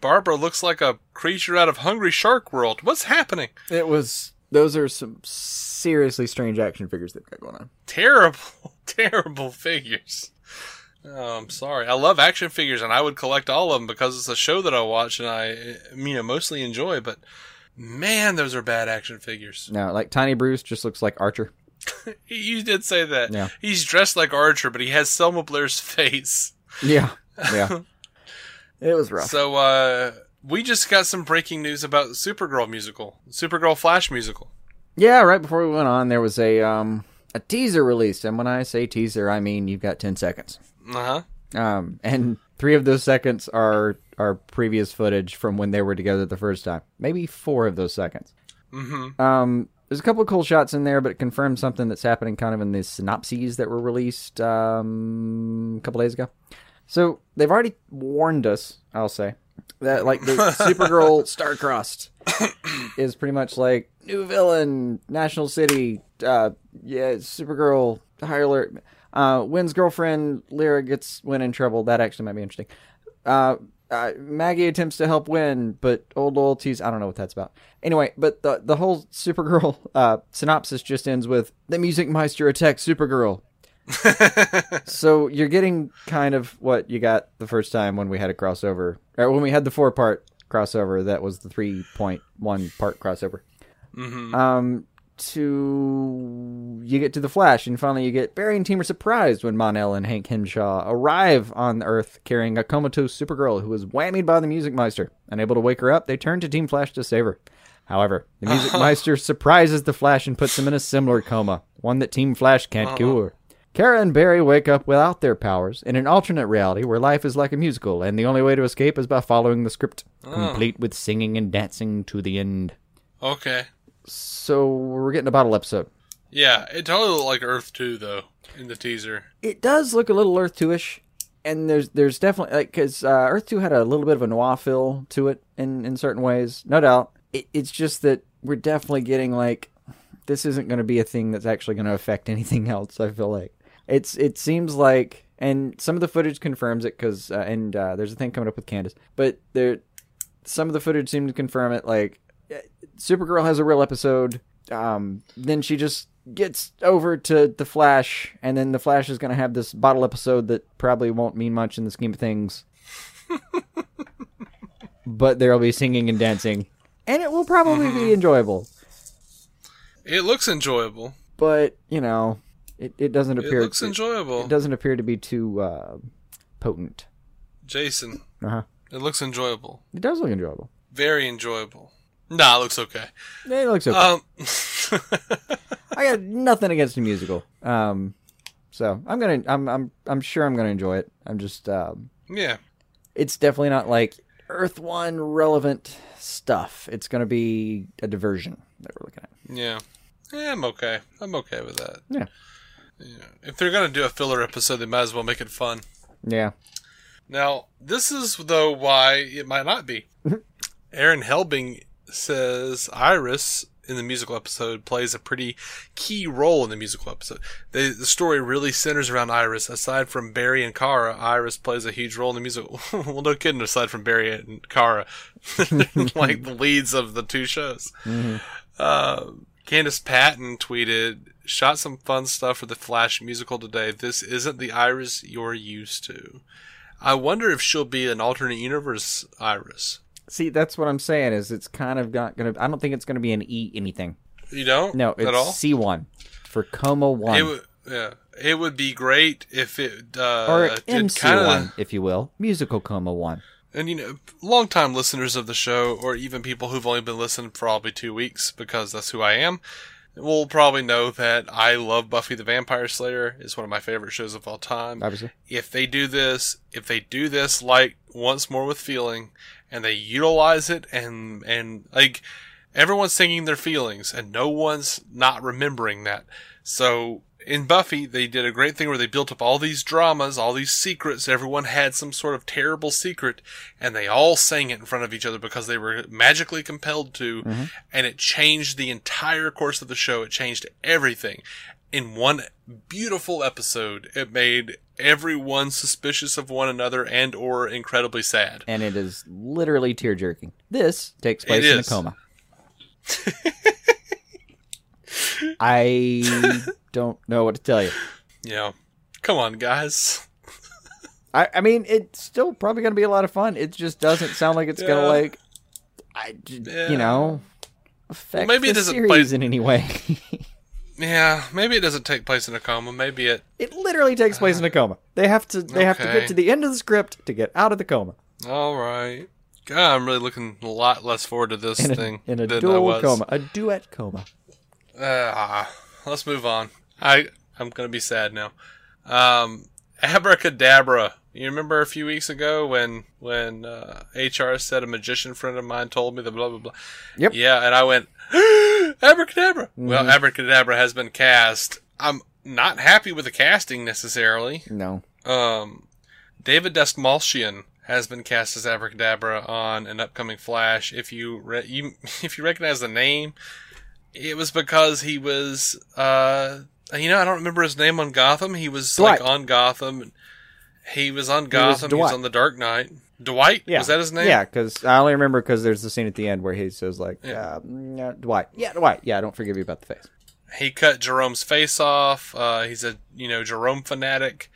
Barbara looks like a creature out of Hungry Shark World. What's happening? It was. Those are some seriously strange action figures they've got going on. Terrible, terrible figures. Oh, I'm sorry. I love action figures, and I would collect all of them because it's a show that I watch and I, you know, mostly enjoy. But man, those are bad action figures. No, like Tiny Bruce just looks like Archer. You did say that. Yeah. He's dressed like Archer, but he has Selma Blair's face. Yeah. Yeah. It was rough. So, uh, we just got some breaking news about the Supergirl musical, Supergirl Flash musical. Yeah, right before we went on, there was a um a teaser released, and when I say teaser, I mean you've got ten seconds. Uh huh. Um, and three of those seconds are our previous footage from when they were together the first time. Maybe four of those seconds. Mm-hmm. Um, there's a couple of cool shots in there, but it confirms something that's happening kind of in the synopses that were released um a couple days ago. So they've already warned us, I'll say, that like the Supergirl star-crossed is pretty much like new villain, national city, uh, yeah, Supergirl, high alert, uh, wins girlfriend, Lyra gets Win in trouble. That actually might be interesting. Uh, uh, Maggie attempts to help Win, but old loyalties, I don't know what that's about. Anyway, but the the whole Supergirl uh, synopsis just ends with the music meister attacks Supergirl. So you're getting kind of what you got the first time when we had a crossover, or when we had the four part crossover that was the three point one part crossover. Mm-hmm. Um, to you get to the Flash, and finally you get Barry and team are surprised when Mon-El and Hank Henshaw arrive on Earth carrying a comatose Supergirl who was whammied by the Music Meister. Unable to wake her up, they turn to Team Flash to save her. However, the Music Meister surprises the Flash and puts him in a similar coma, one that Team Flash can't cure. Kara and Barry wake up without their powers in an alternate reality where life is like a musical and the only way to escape is by following the script, oh. complete with singing and dancing to the end. Okay. So we're getting a bottle episode. Yeah, it totally looked like Earth two, though, in the teaser. It does look a little Earth two-ish, and there's there's definitely, like, because uh, Earth two had a little bit of a noir feel to it in, in certain ways, no doubt. It, it's just that we're definitely getting, like, this isn't going to be a thing that's actually going to affect anything else, I feel like. It's it seems like, and some of the footage confirms it because, uh, and uh, there's a thing coming up with Candace, but there, some of the footage seemed to confirm it. Like, Supergirl has a real episode, um, then she just gets over to the Flash, and then the Flash is going to have this bottle episode that probably won't mean much in the scheme of things, but there'll be singing and dancing, and it will probably mm-hmm. be enjoyable. It looks enjoyable, but you know. It it doesn't appear. It looks it, enjoyable. It doesn't appear to be too uh, potent. Jason. Uh huh. It looks enjoyable. It does look enjoyable. Very enjoyable. Nah, it looks okay. It looks okay. Um. I got nothing against the musical. Um, so I'm gonna. I'm I'm I'm sure I'm gonna enjoy it. I'm just. Um, yeah. It's definitely not like Earth One relevant stuff. It's gonna be a diversion that we're looking at. Yeah. Yeah, I'm okay. I'm okay with that. Yeah. Yeah. If they're going to do a filler episode, they might as well make it fun. Yeah. Now, this is, though, why it might not be. Aaron Helbing says Iris, in the musical episode, plays a pretty key role in the musical episode. They, the story really centers around Iris. Aside from Barry and Kara, Iris plays a huge role in the musical. Well, no kidding, aside from Barry and Kara. Like, the leads of the two shows. Mm-hmm. Uh, Candace Patton tweeted, shot some fun stuff for the Flash musical today. This isn't the Iris you're used to. I wonder if she'll be an alternate universe Iris. See, that's what I'm saying, is it's kind of not going to... I don't think it's going to be an E anything. You don't? No, it's at all? C one. For Coma one. It w- yeah. It would be great if it... Uh, or M C one, kinda... if you will. Musical Coma one. And, you know, long-time listeners of the show, or even people who've only been listening for probably two weeks, because that's who I am, will probably know that I love Buffy the Vampire Slayer. It's one of my favorite shows of all time. Obviously. If they do this, if they do this, like, once more with feeling, and they utilize it, and, and like, everyone's singing their feelings, and no one's not remembering that. So... in Buffy, they did a great thing where they built up all these dramas, all these secrets. Everyone had some sort of terrible secret, and they all sang it in front of each other because they were magically compelled to, mm-hmm. and it changed the entire course of the show. It changed everything. In one beautiful episode, it made everyone suspicious of one another and or incredibly sad. And it is literally tear-jerking. This takes place in a coma. I... don't know what to tell you. Yeah. Come on, guys. I, I mean, it's still probably going to be a lot of fun. It just doesn't sound like it's yeah. going to, like, I, yeah. you know, affect well, maybe the it doesn't series play... in any way. Yeah, maybe it doesn't take place in a coma. Maybe it... It literally takes place uh, in a coma. They have to They okay. have to get to the end of the script to get out of the coma. All right. God, I'm really looking a lot less forward to this in a, thing in a than dual I was. Coma. A duet coma. Uh, let's move on. I, I'm going to be sad now. Um, Abracadabra. You remember a few weeks ago when when uh, H R said a magician friend of mine told me the blah, blah, blah? Yep. Yeah, and I went... Abracadabra. Mm-hmm. Well, Abracadabra has been cast. I'm not happy with the casting necessarily. No. Um, David Dastmalchian has been cast as Abracadabra on an upcoming Flash. If you, re- you if you recognize the name, it was because he was. Uh, you know, I don't remember his name on Gotham. He was Dwight. like on Gotham. He was on Gotham. He was, he was on the Dark Knight. Dwight? Yeah. Was that his name? Yeah, because I only remember because there's the scene at the end where he says, like, yeah. uh, Dwight. Yeah, Dwight. Yeah, I don't forgive you about the face. He cut Jerome's face off. Uh, he's a, you know, Jerome fanatic.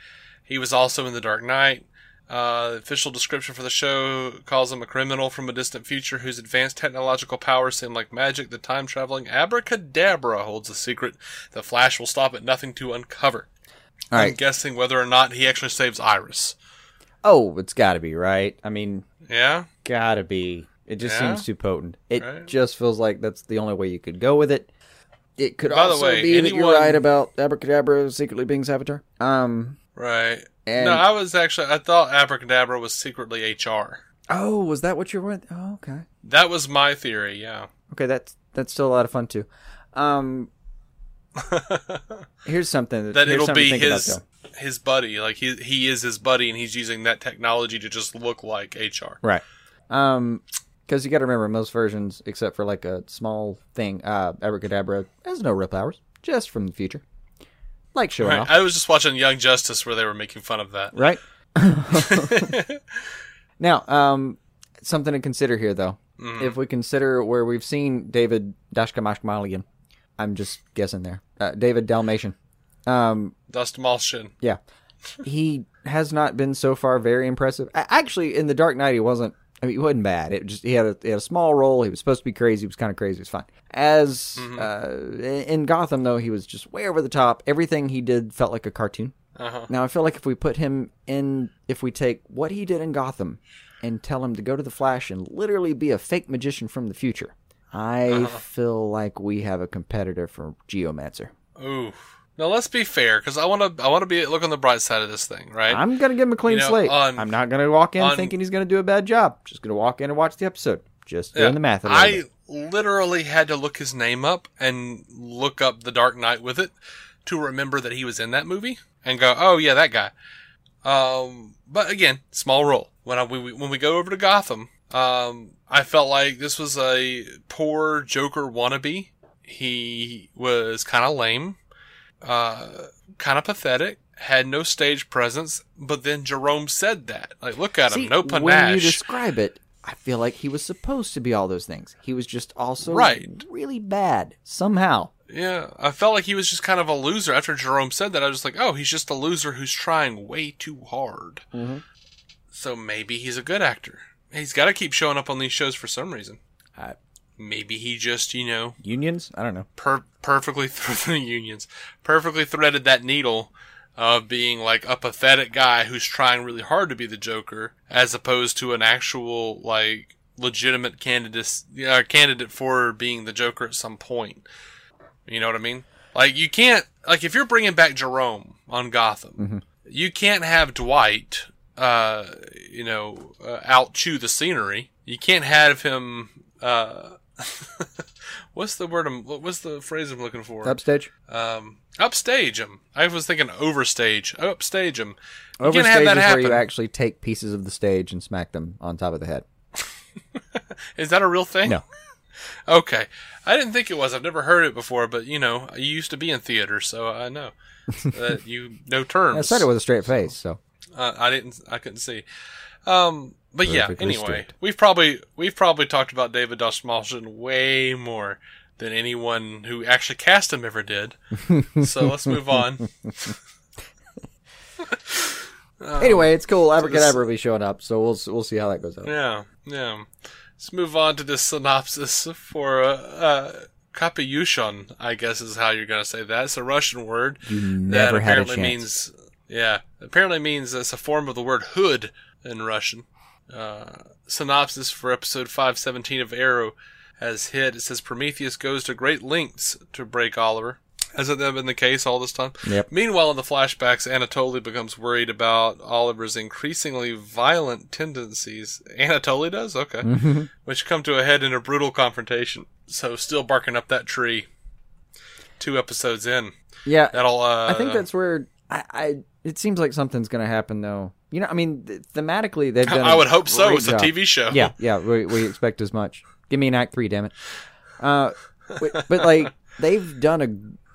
He was also in The Dark Knight. Uh, the official description for the show calls him a criminal from a distant future whose advanced technological powers seem like magic. The time-traveling Abracadabra holds a secret the Flash will stop at nothing to uncover. All right. I'm guessing whether or not he actually saves Iris. Oh, it's got to be, right? I mean, yeah, got to be. It just yeah. seems too potent. It right. just feels like that's the only way you could go with it. It could By also way, be anyone... that you're right about Abracadabra secretly being Savitar. Um, right. And... No, I was actually, I thought Abracadabra was secretly H R. Oh, was that what you were with? Oh, okay. That was my theory, yeah. Okay, that's that's still a lot of fun, too. Um, here's something. That here's it'll something be his... About, his buddy, like he he is his buddy, and he's using that technology to just look like H R, right? Um, because you got to remember, most versions, except for like a small thing, uh, Abracadabra has no real powers, just from the future, like showing right. off. I was just watching Young Justice where they were making fun of that, right? Now, um, something to consider here, though, mm. if we consider where we've seen David Dastmalchian, I'm just guessing there, uh, David Dalmatian. Um, Dastmalchian. Yeah. He has not been so far very impressive. Actually, in The Dark Knight, he wasn't, I mean, he wasn't bad. It just, he had a, he had a small role. He was supposed to be crazy. He was kind of crazy. It was fine. As, mm-hmm. uh, in Gotham, though, he was just way over the top. Everything he did felt like a cartoon. Uh-huh. Now, I feel like if we put him in, if we take what he did in Gotham and tell him to go to the Flash and literally be a fake magician from the future, I uh-huh. feel like we have a competitor for Geomancer. Oof. Now, let's be fair, because I want to I want to be look on the bright side of this thing, right? I'm going to give him a clean you know, slate. On, I'm not going to walk in on, thinking he's going to do a bad job. Just going to walk in and watch the episode. Just yeah, doing the math. A I bit. literally had to look his name up and look up The Dark Knight with it to remember that he was in that movie and go, oh, yeah, that guy. Um, but again, small role. When, I, we, when we go over to Gotham, um, I felt like this was a poor Joker wannabe. He was kind of lame. Uh, kind of pathetic, had no stage presence, but then Jerome said that. Like, look at him, See, no panache. When you describe it, I feel like he was supposed to be all those things. He was just also right. really bad, somehow. Yeah, I felt like he was just kind of a loser. After Jerome said that, I was just like, oh, he's just a loser who's trying way too hard. Mm-hmm. So maybe he's a good actor. He's got to keep showing up on these shows for some reason. I Maybe he just, you know... Unions? I don't know. Per- perfectly threaded unions. Perfectly threaded that needle of being, like, a pathetic guy who's trying really hard to be the Joker, as opposed to an actual, like, legitimate candidate, uh, candidate for being the Joker at some point. You know what I mean? Like, you can't... Like, if you're bringing back Jerome on Gotham, mm-hmm. you can't have Dwight, uh, you know, uh, out-chew the scenery. You can't have him... Uh, what's the word? I'm, what's the phrase I'm looking for? Upstage. Um, upstage him. I was thinking overstage. Upstage him. You overstage have that is happen. Where you actually take pieces of the stage and smack them on top of the head. Is that a real thing? No. Okay, I didn't think it was. I've never heard it before, but you know, you used to be in theater, so I know that you know terms. I said it with a straight face, so uh, I didn't. I couldn't see. Um. But yeah, anyway, strict. we've probably we've probably talked about David Dastmalchian way more than anyone who actually cast him ever did. So let's move on. um, anyway, it's cool. Abracadabra will be showing up, so we'll we'll see how that goes out. Yeah, yeah. Let's move on to this synopsis for uh, uh, Kapyushon, I guess is how you're going to say that. It's a Russian word you never that apparently had a chance. means, yeah, apparently means it's a form of the word hood in Russian. Uh, synopsis for episode five seventeen of Arrow has hit. It says Prometheus goes to great lengths to break Oliver. Hasn't that been the case all this time? Yep. Meanwhile, in the flashbacks, Anatoly becomes worried about Oliver's increasingly violent tendencies. Anatoly does? Okay. Mm-hmm. Which come to a head in a brutal confrontation. So still barking up that tree two episodes in. Yeah. That'll. Uh, I think that's where I, I it seems like something's going to happen, though. You know, I mean, thematically, they've done I would hope so. It's job. a T V show. Yeah, yeah. We, we expect as much. Give me an act three, damn it. Uh, but, like, they've done a...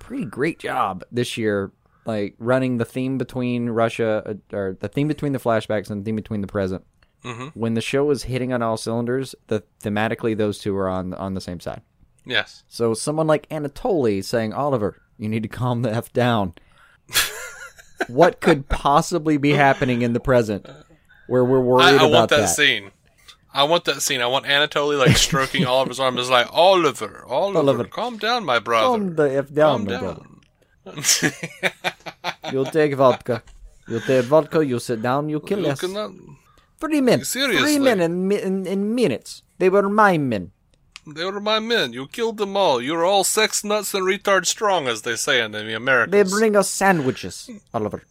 pretty great job this year, like running the theme between Russia or the theme between the flashbacks and the theme between the present. Mm-hmm. When the show is hitting on all cylinders, the thematically those two are on on the same side. Yes. So someone like Anatoly saying, "Oliver, you need to calm the F down." What could possibly be happening in the present where we're worried I, I about want that, that scene? I want that scene. I want Anatoly, like, stroking Oliver's arm. It's like, Oliver, Oliver, Oliver, calm down, my brother. Calm the F down, calm my down. brother. You'll take vodka. You'll take vodka, you sit down, you kill you us. Cannot... Three men. Seriously. Three men in, in, in minutes. They were my men. They were my men. You killed them all. You're all sex nuts and retard strong, as they say in the Americas. They bring us sandwiches, Oliver.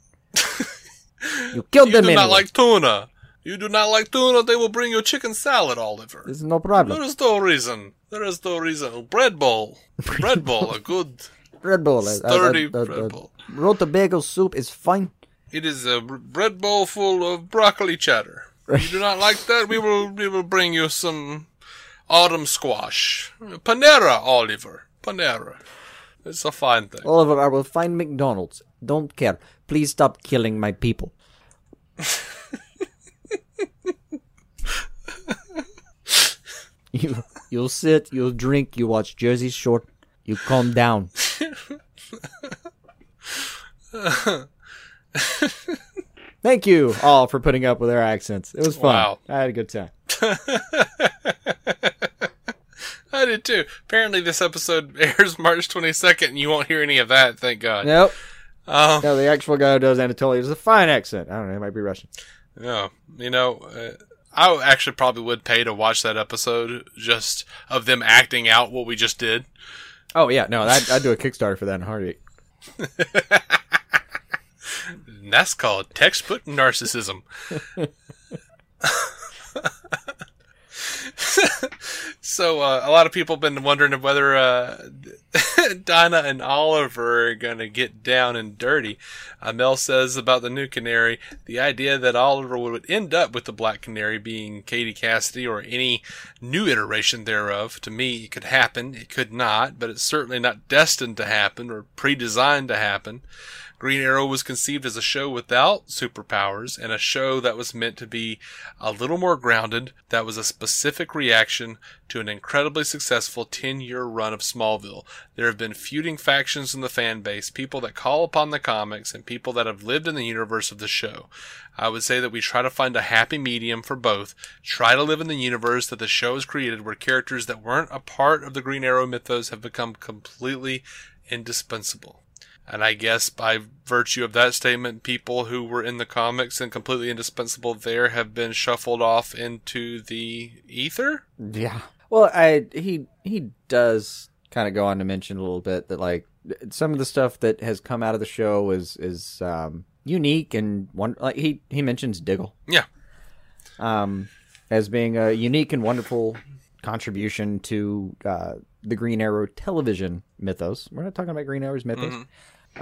You killed you them in. You do not anyway. like tuna. You do not like tuna, they will bring you chicken salad, Oliver. There's no problem. There is no reason. There is no reason. Bread bowl. Bread bowl, a good, bread bowl. sturdy I, I, I, bread I, I, bowl. Rutabago soup is fine. It is a bread bowl full of broccoli cheddar. If you do not like that, we will we will bring you some autumn squash. Panera, Oliver. Panera. It's a fine thing. Oliver, I will find McDonald's. Don't care. Please stop killing my people. You, you'll sit, you'll drink, you watch Jersey Shore, you calm down. Thank you all for putting up with our accents. It was fun. Wow. I had a good time. I did too. Apparently this episode airs March twenty-second and you won't hear any of that, thank God. Nope. Um, no, the actual guy who does Anatoly is a fine accent. I don't know, it might be Russian. No, you know... Uh, I actually probably would pay to watch that episode just of them acting out what we just did. Oh, yeah. No, I'd, I'd do a Kickstarter for that in a heartbeat. That's called textbook narcissism. So uh, a lot of people have been wondering whether uh, Dinah and Oliver are going to get down and dirty. Uh, Mel says about the new Canary, the idea that Oliver would end up with the Black Canary being Katie Cassidy or any new iteration thereof, to me it could happen, it could not, but it's certainly not destined to happen or pre-designed to happen. Green Arrow was conceived as a show without superpowers and a show that was meant to be a little more grounded, that was a specific reaction to an incredibly successful ten-year run of Smallville. There have been feuding factions in the fan base, people that call upon the comics, and people that have lived in the universe of the show. I would say that we try to find a happy medium for both, try to live in the universe that the show has created where characters that weren't a part of the Green Arrow mythos have become completely indispensable. And I guess by virtue of that statement, people who were in the comics and completely indispensable there have been shuffled off into the ether? Yeah. Well, I he he does kind of go on to mention a little bit that, like, some of the stuff that has come out of the show is is um, unique and one. Like he he mentions Diggle. Yeah. Um, as being a unique and wonderful contribution to uh, the Green Arrow television mythos. We're not talking about Green Arrow's mythos. Mm-hmm.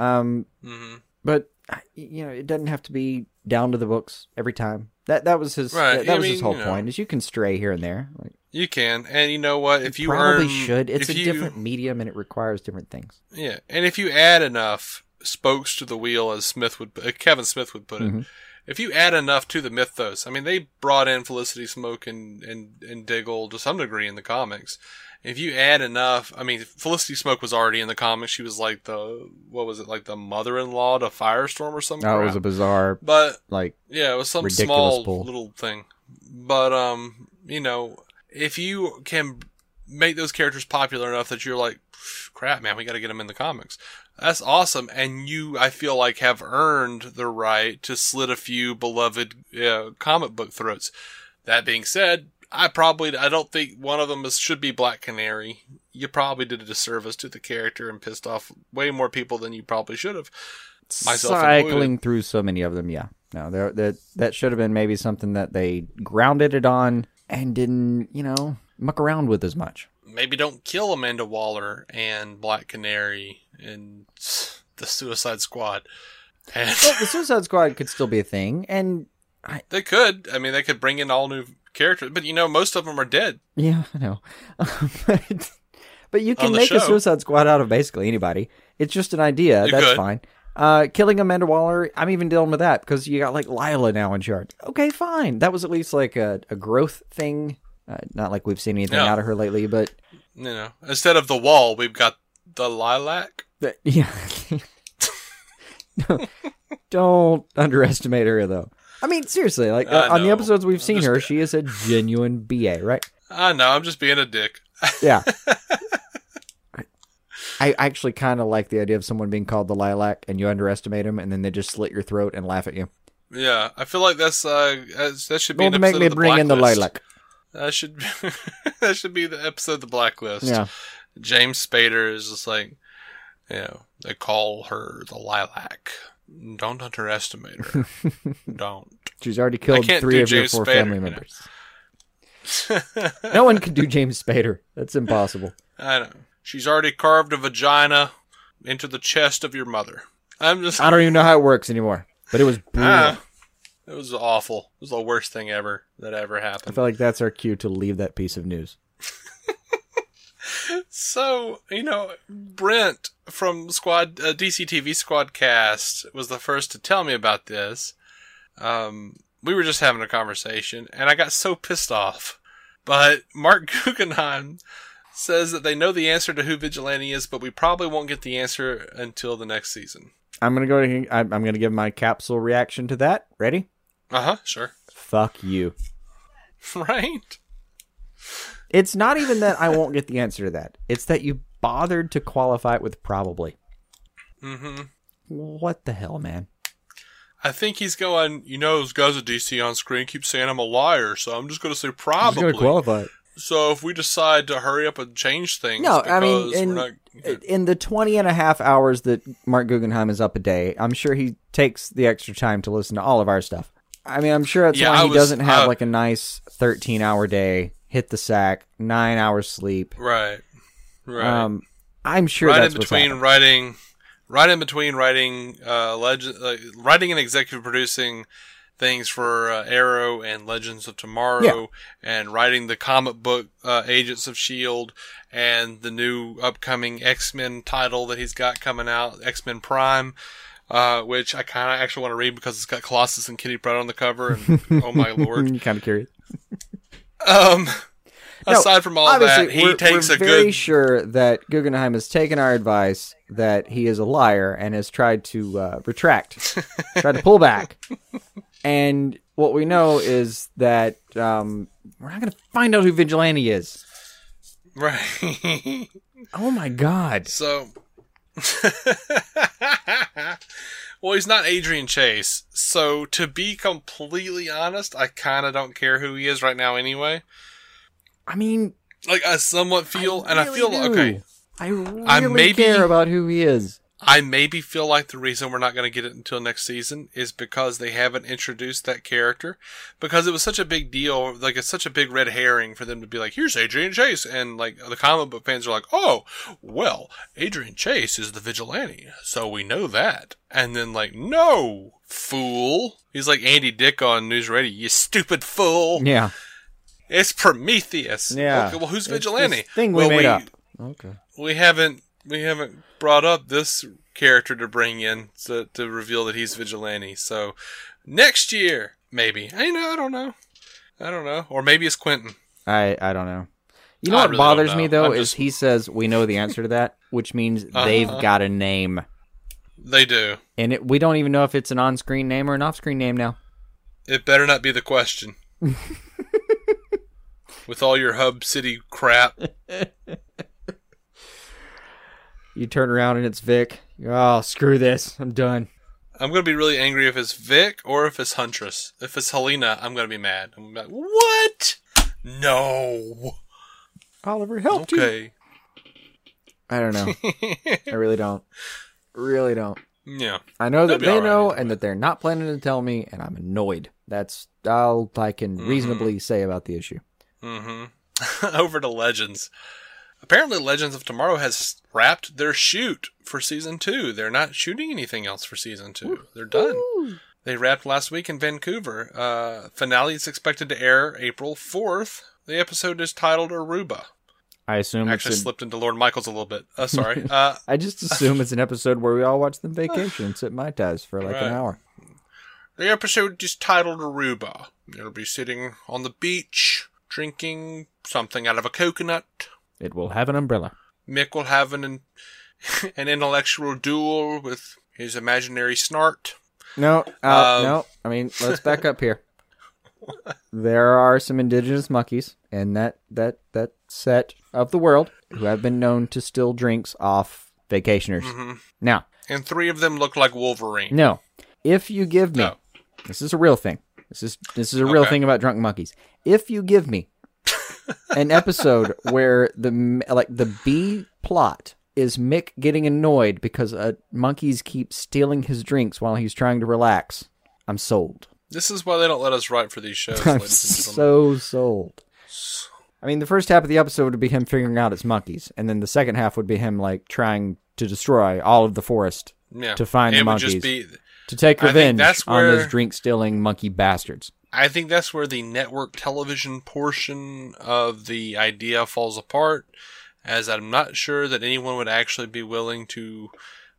Um, mm-hmm. But you know, it doesn't have to be down to the books every time. That that was his. Right. That, that was mean, his whole you know, point. Is you can stray here and there. Like, you can, and you know what? If you, you probably earn, should. It's a you, different medium, and it requires different things. Yeah, and if you add enough spokes to the wheel, as Smith would, uh, Kevin Smith would put it. Mm-hmm. If you add enough to the mythos, I mean, they brought in Felicity Smoke and, and, and Diggle to some degree in the comics. If you add enough, I mean, Felicity Smoke was already in the comics. She was like the, what was it, like the mother-in-law to Firestorm or something? No, it was a bizarre, but like, yeah, it was some small pull. little thing. But um, you know, if you can make those characters popular enough that you're like, crap, man, we got to get them in the comics. That's awesome. And you, I feel like, have earned the right to slit a few beloved uh, comic book throats. That being said, I probably, I don't think one of them is, should be Black Canary. You probably did a disservice to the character and pissed off way more people than you probably should have. Myself Cycling included. Through so many of them, yeah. No, there, that that should have been maybe something that they grounded it on and didn't, you know, muck around with as much. Maybe don't kill Amanda Waller and Black Canary and the Suicide Squad. And well, the Suicide Squad could still be a thing, and I... they could. I mean, they could bring in all new characters, but you know, most of them are dead. Yeah, I know. but, but you can make show. a Suicide Squad out of basically anybody. It's just an idea. You That's could. fine. Uh, killing Amanda Waller, I'm even dealing with that because you got like Lila now in charge. Okay, fine. That was at least like a, a growth thing. Uh, not like we've seen anything no. out of her lately, but... You know, instead of the wall, we've got the lilac. But, yeah. no, don't underestimate her, though. I mean, seriously, like uh, on the episodes we've I'm seen her, she is a genuine B A, right? I know, I'm just being a dick. Yeah. I actually kind of like the idea of someone being called the Lilac and you underestimate them and then they just slit your throat and laugh at you. Yeah, I feel like that's uh that should be Don't an episode make me of the bring Blacklist. In the Lilac. That should that should be the episode of the Blacklist. Yeah. James Spader is just like, you know, they call her the Lilac. Don't underestimate her. Don't. She's already killed three of James your four Spader, family members. You know? No one can do James Spader. That's impossible. I know. She's already carved a vagina into the chest of your mother. I'm just... I don't even know how it works anymore, but it was brutal. Ah, it was awful. It was the worst thing ever that ever happened. I feel like that's our cue to leave that piece of news. So, you know, Brent from Squad uh, D C T V Squadcast was the first to tell me about this. Um, we were just having a conversation, and I got so pissed off. But Mark Guggenheim... says that they know the answer to who Vigilante is, but we probably won't get the answer until the next season. I'm gonna go to. I'm gonna give my capsule reaction to that. Ready? Uh huh. Sure. Fuck you. Right. It's not even that I won't get the answer to that. It's that you bothered to qualify it with probably. Mm-hmm. What the hell, man? I think he's going. You know, those guys at D C On Screen keep saying I'm a liar, so I'm just gonna say probably. I'm just gonna qualify it. So if we decide to hurry up and change things, no, I mean, in, we're not... in the twenty and a half hours that Mark Guggenheim is up a day, I'm sure he takes the extra time to listen to all of our stuff. I mean, I'm sure that's yeah, why I he was, doesn't have uh, like a nice thirteen hour day, hit the sack, nine hours sleep. Right, right. Um, I'm sure right that's in between what's writing, right in between writing, uh, legend, uh, writing and executive producing. Things for uh, Arrow and Legends of Tomorrow yeah. and writing the comic book uh, Agents of S H I E L D and the new upcoming X-Men title that he's got coming out, X-Men Prime, uh, which I kind of actually want to read because it's got Colossus and Kitty Pryde on the cover. And oh, my Lord. Kind of curious. Um, no, aside from all that, he we're, takes we're a good... We're very sure that Guggenheim has taken our advice that he is a liar and has tried to uh, retract, tried to pull back. And what we know is that um, we're not going to find out who Vigilante is. Right. Oh, my God. So, well, he's not Adrian Chase. So, to be completely honest, I kind of don't care who he is right now anyway. I mean... Like, I somewhat feel... I really and I feel... Do. Okay. I really I maybe, care about who he is. I maybe feel like the reason we're not going to get it until next season is because they haven't introduced that character, because it was such a big deal, like it's such a big red herring for them to be like, here's Adrian Chase, and like the comic book fans are like, oh, well, Adrian Chase is the Vigilante, so we know that. And then like, no, fool. He's like Andy Dick on News Radio, you stupid fool. Yeah. It's Prometheus. Yeah. Okay, well, who's Vigilante? It's this thing we well, made we, up. Okay. We haven't. We haven't brought up this character to bring in to, to reveal that he's Vigilante. So next year, maybe. I know. I don't know. I don't know. Or maybe it's Quentin. I, I don't know. You know I what really bothers me, though, I'm is just... he says we know the answer to that, which means uh-huh. they've got a name. They do. And it, we don't even know if it's an on-screen name or an off-screen name now. It better not be the question. with all your hub city crap. You turn around and it's Vic. Oh, screw this. I'm done. I'm going to be really angry if it's Vic or if it's Huntress. If it's Helena, I'm going to be mad. I'm gonna be like, what? No. Oliver helped okay. you. I don't know. I really don't. Really don't. Yeah. I know That'd that they right know anyway. And that they're not planning to tell me, and I'm annoyed. That's all I can mm-hmm. reasonably say about the issue. Mm-hmm. Over to Legends. Apparently, Legends of Tomorrow has wrapped their shoot for season two. They're not shooting anything else for season two. Ooh. They're done. Ooh. They wrapped last week in Vancouver. Uh, finale is expected to air April fourth. The episode is titled Aruba. I assume actually it's a... slipped into Lord Michaels a little bit. Uh, sorry. Uh, I just assume it's an episode where we all watch them vacation and sit mai tais for like right. an hour. The episode is titled Aruba. It'll be sitting on the beach, drinking something out of a coconut. It will have an umbrella. Mick will have an an intellectual duel with his imaginary snart. No, uh, um, no. I mean, let's back up here. There are some indigenous monkeys in that, that, that set of the world who have been known to steal drinks off vacationers. Mm-hmm. Now. And three of them look like Wolverine. No. If you give me. No. This is a real thing. This is this is a real okay. thing about drunk monkeys. If you give me an episode where the like the B plot is Mick getting annoyed because uh, monkeys keep stealing his drinks while he's trying to relax, I'm sold. This is why they don't let us write for these shows. I'm so sold. I mean, the first half of the episode would be him figuring out it's monkeys, and then the second half would be him like trying to destroy all of the forest yeah. to find it the monkeys would just be... to take revenge that's where... on those drink stealing monkey bastards. I think that's where the network television portion of the idea falls apart, as I'm not sure that anyone would actually be willing to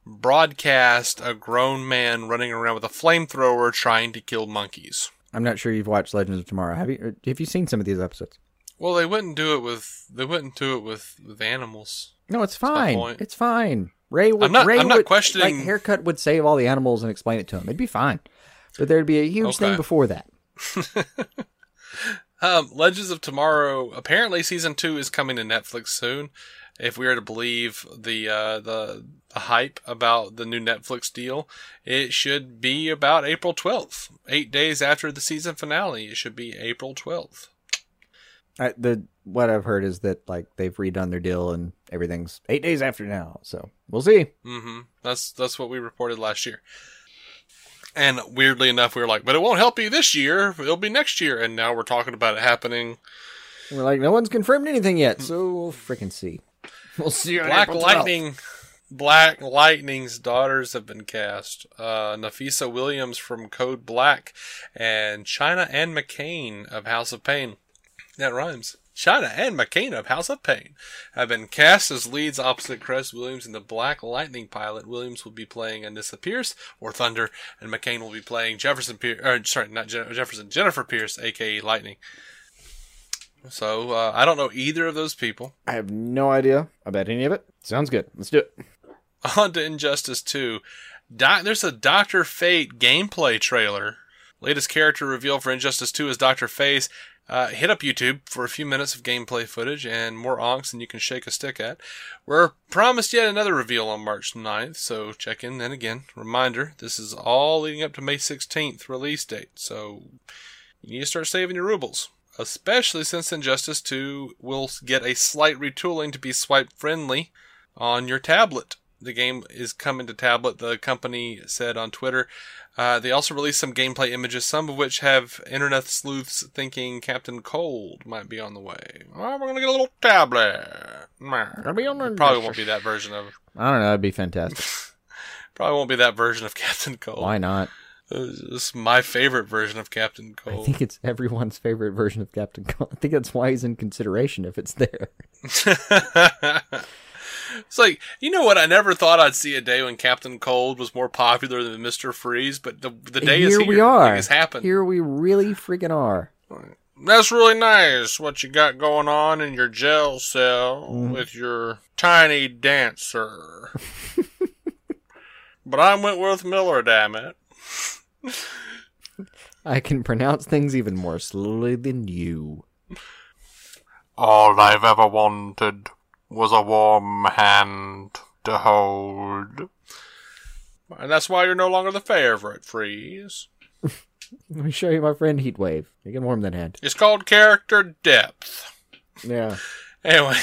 broadcast a grown man running around with a flamethrower trying to kill monkeys. I'm not sure you've watched Legends of Tomorrow. Have you? Have you seen some of these episodes? Well, they wouldn't do it with they wouldn't do it with, with animals. No, it's fine. It's fine. Ray would. I'm not, Ray I'm not would, questioning. Like, Haircut would save all the animals and explain it to them. It'd be fine, but there'd be a huge okay. thing before that. um, Legends of Tomorrow. Apparently, season two is coming to Netflix soon. If we are to believe the uh, the, the hype about the new Netflix deal, it should be about April twelfth, eight days after the season finale. It should be April twelfth. I, the what I've heard is that like they've redone their deal and everything's eight days after now. So we'll see. Mm-hmm. That's that's what we reported last year. And weirdly enough, we were like, but it won't help you this year. It'll be next year. And now we're talking about it happening. We're like, no one's confirmed anything yet. So we'll freaking see. We'll see. On Black Lightning. Black Lightning's daughters have been cast. Uh, Nafisa Williams from Code Black and Chyna Ann McCain of House of Pain. That rhymes. Chyna Ann McCain of House of Pain have been cast as leads opposite Cress Williams in the Black Lightning pilot. Williams will be playing Anissa Pierce, or Thunder, and McCain will be playing Jefferson Pierce, or sorry, not Je- Jefferson, Jennifer Pierce, a k a. Lightning. So, uh, I don't know either of those people. I have no idea about any of it. Sounds good. Let's do it. On to Injustice two. Do- there's a Doctor Fate gameplay trailer. Latest character reveal for Injustice two is Doctor Fate. Uh, hit up YouTube for a few minutes of gameplay footage and more onks than you can shake a stick at. We're promised yet another reveal on March ninth, so check in then again. Reminder, this is all leading up to May sixteenth release date, so you need to start saving your rubles. Especially since Injustice two will get a slight retooling to be swipe-friendly on your tablet. The game is coming to tablet, the company said on Twitter. Uh, they also released some gameplay images, some of which have internet sleuths thinking Captain Cold might be on the way. Well, we're going to get a little tablet. Be on the probably won't be that version of... I don't know, that'd be fantastic. Probably won't be that version of Captain Cold. Why not? It's my favorite version of Captain Cold. I think it's everyone's favorite version of Captain Cold. I think that's why he's in consideration if it's there. It's like, you know what? I never thought I'd see a day when Captain Cold was more popular than Mister Freeze, but the the day here is here. Here we are. It's happened. Here we really freaking are. That's really nice, what you got going on in your jail cell mm. with your tiny dancer. But I'm Wentworth Miller, damn it. I can pronounce things even more slowly than you. All I've ever wanted was a warm hand to hold. And that's why you're no longer the favorite, Freeze. Let me show you my friend Heatwave. You can warm that hand. It's called character depth. Yeah. Anyway.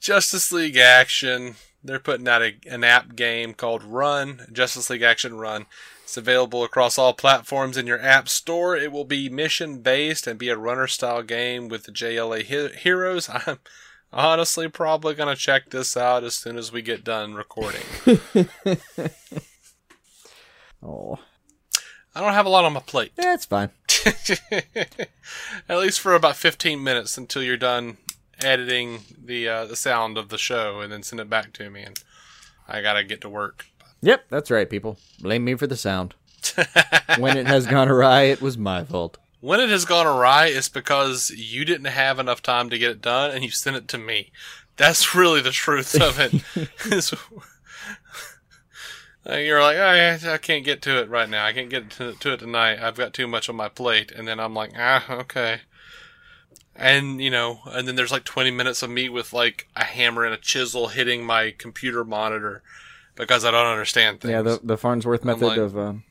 Justice League Action. They're putting out a, an app game called Run. Justice League Action Run. It's available across all platforms in your app store. It will be mission-based and be a runner-style game with the J L A he- heroes. I'm honestly probably going to check this out as soon as we get done recording. Oh, I don't have a lot on my plate. Yeah, it's fine. At least for about fifteen minutes until you're done editing the uh, the sound of the show and then send it back to me. And I got to get to work. Yep, that's right, people. Blame me for the sound. When it has gone awry, it was my fault. When it has gone awry, it's because you didn't have enough time to get it done, and you sent it to me. That's really the truth of it. You're like, oh, I can't get to it right now. I can't get to, to it tonight. I've got too much on my plate. And then I'm like, ah, okay. And, you know, and then there's like twenty minutes of me with like a hammer and a chisel hitting my computer monitor. Because I don't understand things. Yeah, the, the Farnsworth method like, of um,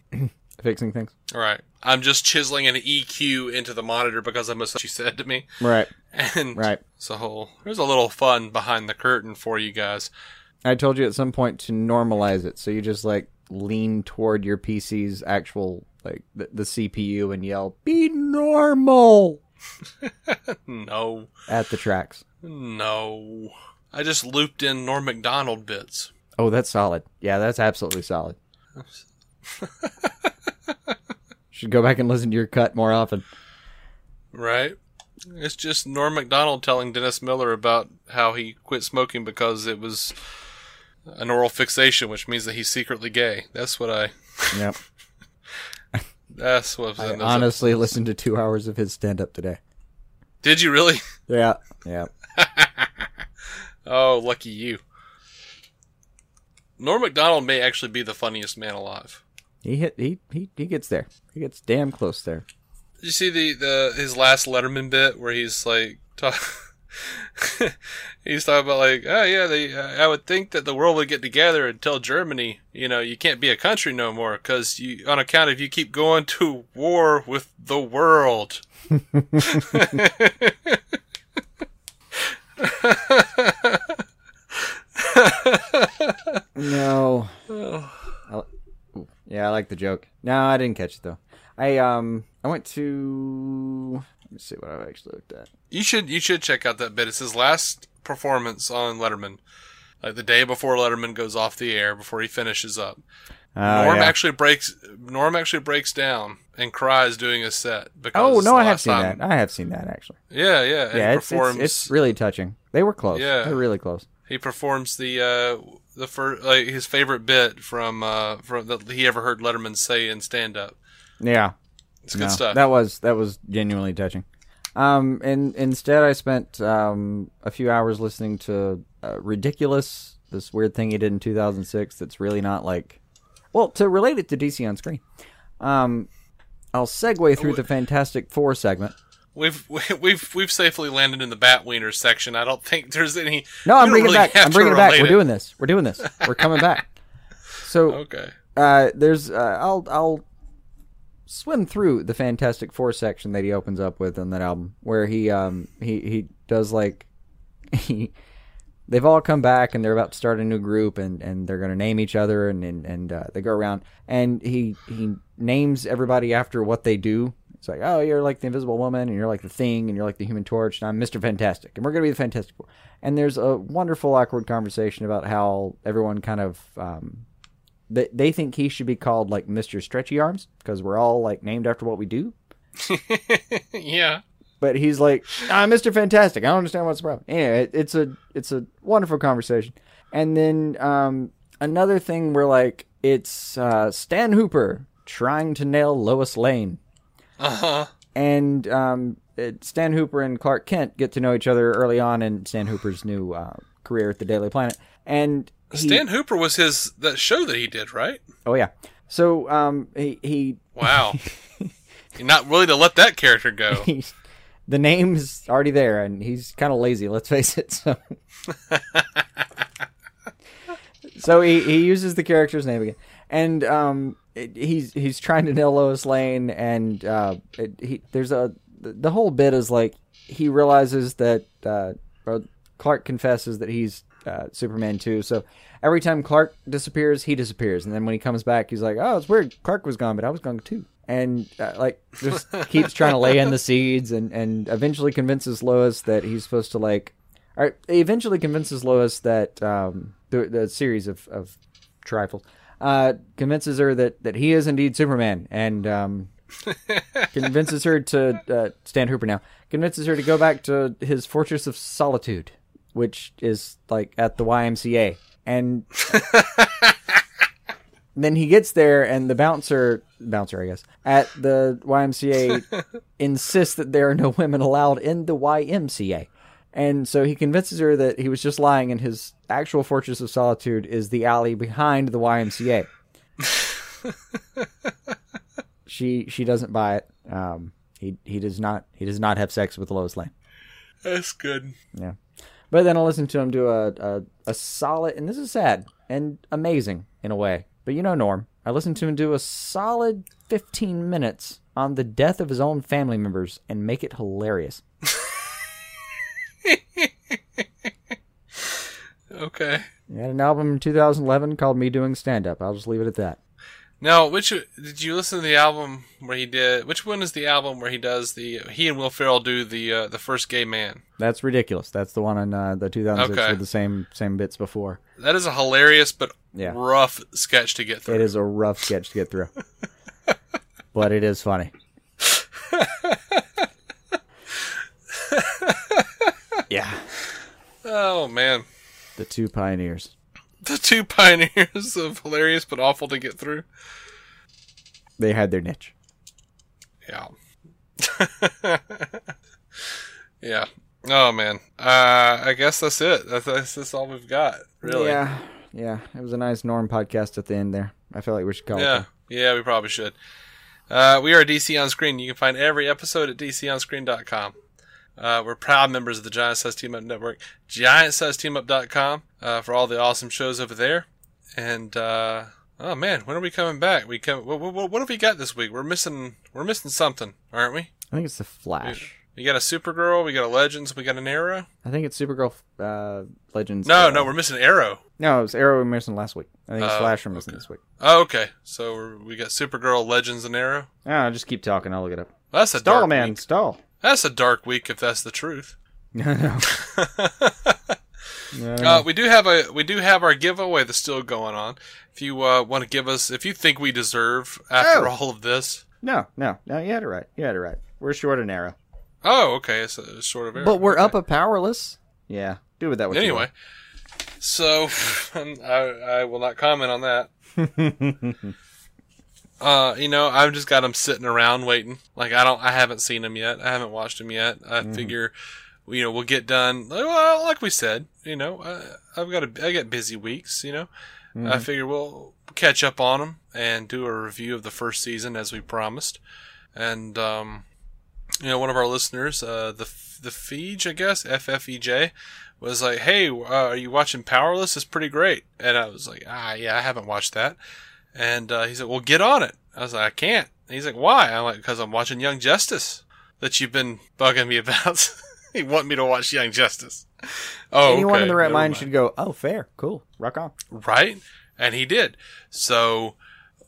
fixing things. Right. I'm just chiseling an E Q into the monitor because I missed what you said to me. Right. And right. So there's a little fun behind the curtain for you guys. I told you at some point to normalize it. So you just like lean toward your P C's actual, like the, the C P U and yell, be normal. No. At the tracks. No. I just looped in Norm MacDonald bits. Oh, that's solid. Yeah, that's absolutely solid. Should go back and listen to your cut more often. Right? It's just Norm MacDonald telling Dennis Miller about how he quit smoking because it was an oral fixation, which means that he's secretly gay. That's what I... Yep. That's what I was in I honestly episodes. Listened to two hours of his stand-up today. Did you really? Yeah. Yeah. Oh, lucky you. Norm MacDonald may actually be the funniest man alive. He hit, he, he he gets there. He gets damn close there. Did you see the, the his last Letterman bit where he's like talk, he's talking about like, oh yeah, they uh, I would think that the world would get together and tell Germany, you know, you can't be a country no more because you on account of you keep going to war with the world. No. Oh. I, yeah, I like the joke. No, I didn't catch it though. I um I went to let me see what I actually looked at. You should you should check out that bit. It's his last performance on Letterman. Like the day before Letterman goes off the air, before he finishes up. Uh, Norm yeah. actually breaks Norm actually breaks down and cries doing his set because Oh no, I have seen time, that. I have seen that actually. Yeah, yeah. And yeah, it's, performs, it's, it's really touching. They were close. Yeah. They're really close. He performs the uh, the first, like his favorite bit from uh, from that he ever heard Letterman say in stand up. Yeah, it's good no, stuff. That was that was genuinely touching. Um, and instead, I spent um, a few hours listening to uh, Ridiculous, this weird thing he did in two thousand six. That's really not like, well, to relate it to D C on Screen. Um, I'll segue through the Fantastic Four segment. We've we've we've safely landed in the bat wiener section. I don't think there's any. No, I'm bringing really it back. I'm bringing it back. It. We're doing this. We're doing this. We're coming back. So okay. Uh, there's uh, I'll I'll swim through the Fantastic Four section that he opens up with in that album, where he um he he does like he they've all come back and they're about to start a new group and, and they're gonna name each other and and, and uh, they go around and he he names everybody after what they do. It's like, oh, you're like the Invisible Woman, and you're like the Thing, and you're like the Human Torch, and I'm Mister Fantastic, and we're going to be the Fantastic Four. And there's a wonderful, awkward conversation about how everyone kind of, um, they, they think he should be called, like, Mister Stretchy Arms, because we're all, like, named after what we do. Yeah. But he's like, I'm Mister Fantastic, I don't understand what's the problem. Anyway, it, it's a it's a wonderful conversation. And then um, another thing where, like, it's uh, Stan Hooper trying to nail Lois Lane. Uh-huh. And um, it, Stan Hooper and Clark Kent get to know each other early on in Stan Hooper's new uh, career at the Daily Planet. And he, Stan Hooper was his that show that he did, right? Oh yeah. So um, he, he wow, you're not willing to let that character go. He the name's already there, and he's kind of lazy, let's face it. So, so he, he uses the character's name again. And um, it, he's he's trying to nail Lois Lane, and uh, it, he, there's a the whole bit is like he realizes that uh, Clark confesses that he's uh, Superman too. So every time Clark disappears, he disappears, and then when he comes back, he's like, "Oh, it's weird. Clark was gone, but I was gone too." And uh, like just keeps trying to lay in the seeds, and and eventually convinces Lois that he's supposed to like. All right, eventually convinces Lois that um, the, the series of of trifles. Uh, convinces her that, that he is indeed Superman, and um, convinces her to uh, Stan Hooper now convinces her to go back to his Fortress of Solitude, which is like at the Y M C A, and then he gets there, and the bouncer bouncer I guess at the Y M C A insists that there are no women allowed in the Y M C A. And so he convinces her that he was just lying, and his actual Fortress of Solitude is the alley behind the Y M C A. she she doesn't buy it. Um, he he does not he does not have sex with Lois Lane. That's good. Yeah, but then I listened to him do a, a a solid, and this is sad and amazing in a way. But you know, Norm, I listened to him do a solid fifteen minutes on the death of his own family members and make it hilarious. Okay. He had an album in two thousand eleven called Me Doing Stand-Up. I'll just leave it at that. Now, which did you listen to the album where he did? Which one is the album where he does the? He and Will Ferrell do the uh, the first gay man. That's ridiculous. That's the one in uh, the two thousand six okay. with the same same bits before. That is a hilarious but yeah. rough sketch to get through. It is a rough sketch to get through, but it is funny. Yeah. Oh, man. The two pioneers. The two pioneers of hilarious but awful to get through. They had their niche. Yeah. Yeah. Oh, man. Uh, I guess that's it. That's, that's all we've got, really. Yeah. Yeah. It was a nice Norm podcast at the end there. I feel like we should call yeah. it that. Yeah, we probably should. Uh, we are D C On Screen. You can find every episode at D C on screen dot com. Uh, we're proud members of the Giant Size Team Up Network, giant size team up dot com, uh, for all the awesome shows over there. And, uh, oh man, when are we coming back? We come, what, what, what have we got this week? We're missing, we're missing something, aren't we? I think it's the Flash. We, we got a Supergirl, we got a Legends, we got an Arrow. I think it's Supergirl, uh, Legends. No, Arrow. no, we're missing Arrow. No, it was Arrow we were missing last week. I think it's uh, Flash we're missing okay. this week. Oh, okay. So we're, we got Supergirl, Legends, and Arrow. Oh, just keep talking. I'll look it up. Well, that's a stall, dark man. Week. Stall. That's a dark week, if that's the truth. No, no. no. Uh, we do have a we do have our giveaway that's still going on. If you uh, want to give us, if you think we deserve after oh. all of this. No, no, no. You had it right. You had it right. We're short an arrow. Oh, okay. It's a short of arrow. But we're okay. up a powerless. Yeah, do with that. What anyway, you want. So I I will not comment on that. Uh, you know, I've just got them sitting around waiting. Like, I don't, I haven't seen them yet. I haven't watched them yet. I mm-hmm. figure, you know, we'll get done. Well, like we said, you know, I, I've got a, I got busy weeks, you know. Mm-hmm. I figure we'll catch up on them and do a review of the first season as we promised. And, um, you know, one of our listeners, uh, the, the Feej, I guess, F F E J, was like, "Hey, uh, are you watching Powerless? It's pretty great." And I was like, ah, yeah, I haven't watched that. And uh, he said, "Well, get on it." I was like, "I can't." And he's like, "Why?" I'm like, "Because I'm watching Young Justice that you've been bugging me about." You want me to watch Young Justice? Oh, anyone okay. in the right mind, mind should go, "Oh, fair, cool, rock on." Right? And he did. So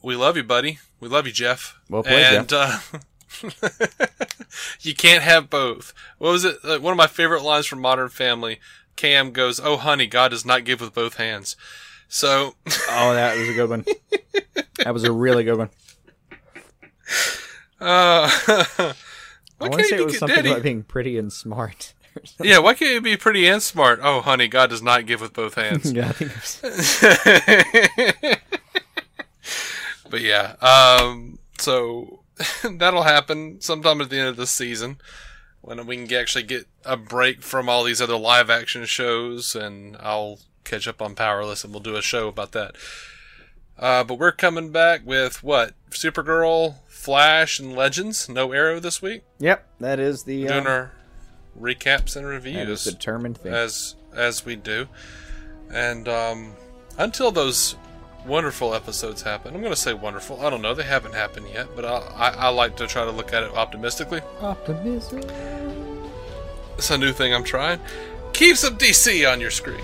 we love you, buddy. We love you, Jeff. Well played, and, Jeff. Uh, you can't have both. What was it? Uh, one of my favorite lines from Modern Family. Cam goes, "Oh, honey, God does not give with both hands." So, oh, that was a good one. That was a really good one. Uh, I want to say it was something about being pretty and smart. Yeah, why can't you be pretty and smart? Oh, honey, God does not give with both hands. Yeah, I think it was. But yeah, um, so that'll happen sometime at the end of this season, when we can actually get a break from all these other live action shows, and I'll catch up on Powerless, and we'll do a show about that. Uh, but we're coming back with what? Supergirl, Flash, and Legends. No Arrow this week. Yep, that is the... We're doing um, our recaps and reviews. That determined thing. As, as we do. And um, until those wonderful episodes happen, I'm going to say wonderful. I don't know. They haven't happened yet, but I, I, I like to try to look at it optimistically. Optimism. It's a new thing I'm trying. Keep some D C on your screen.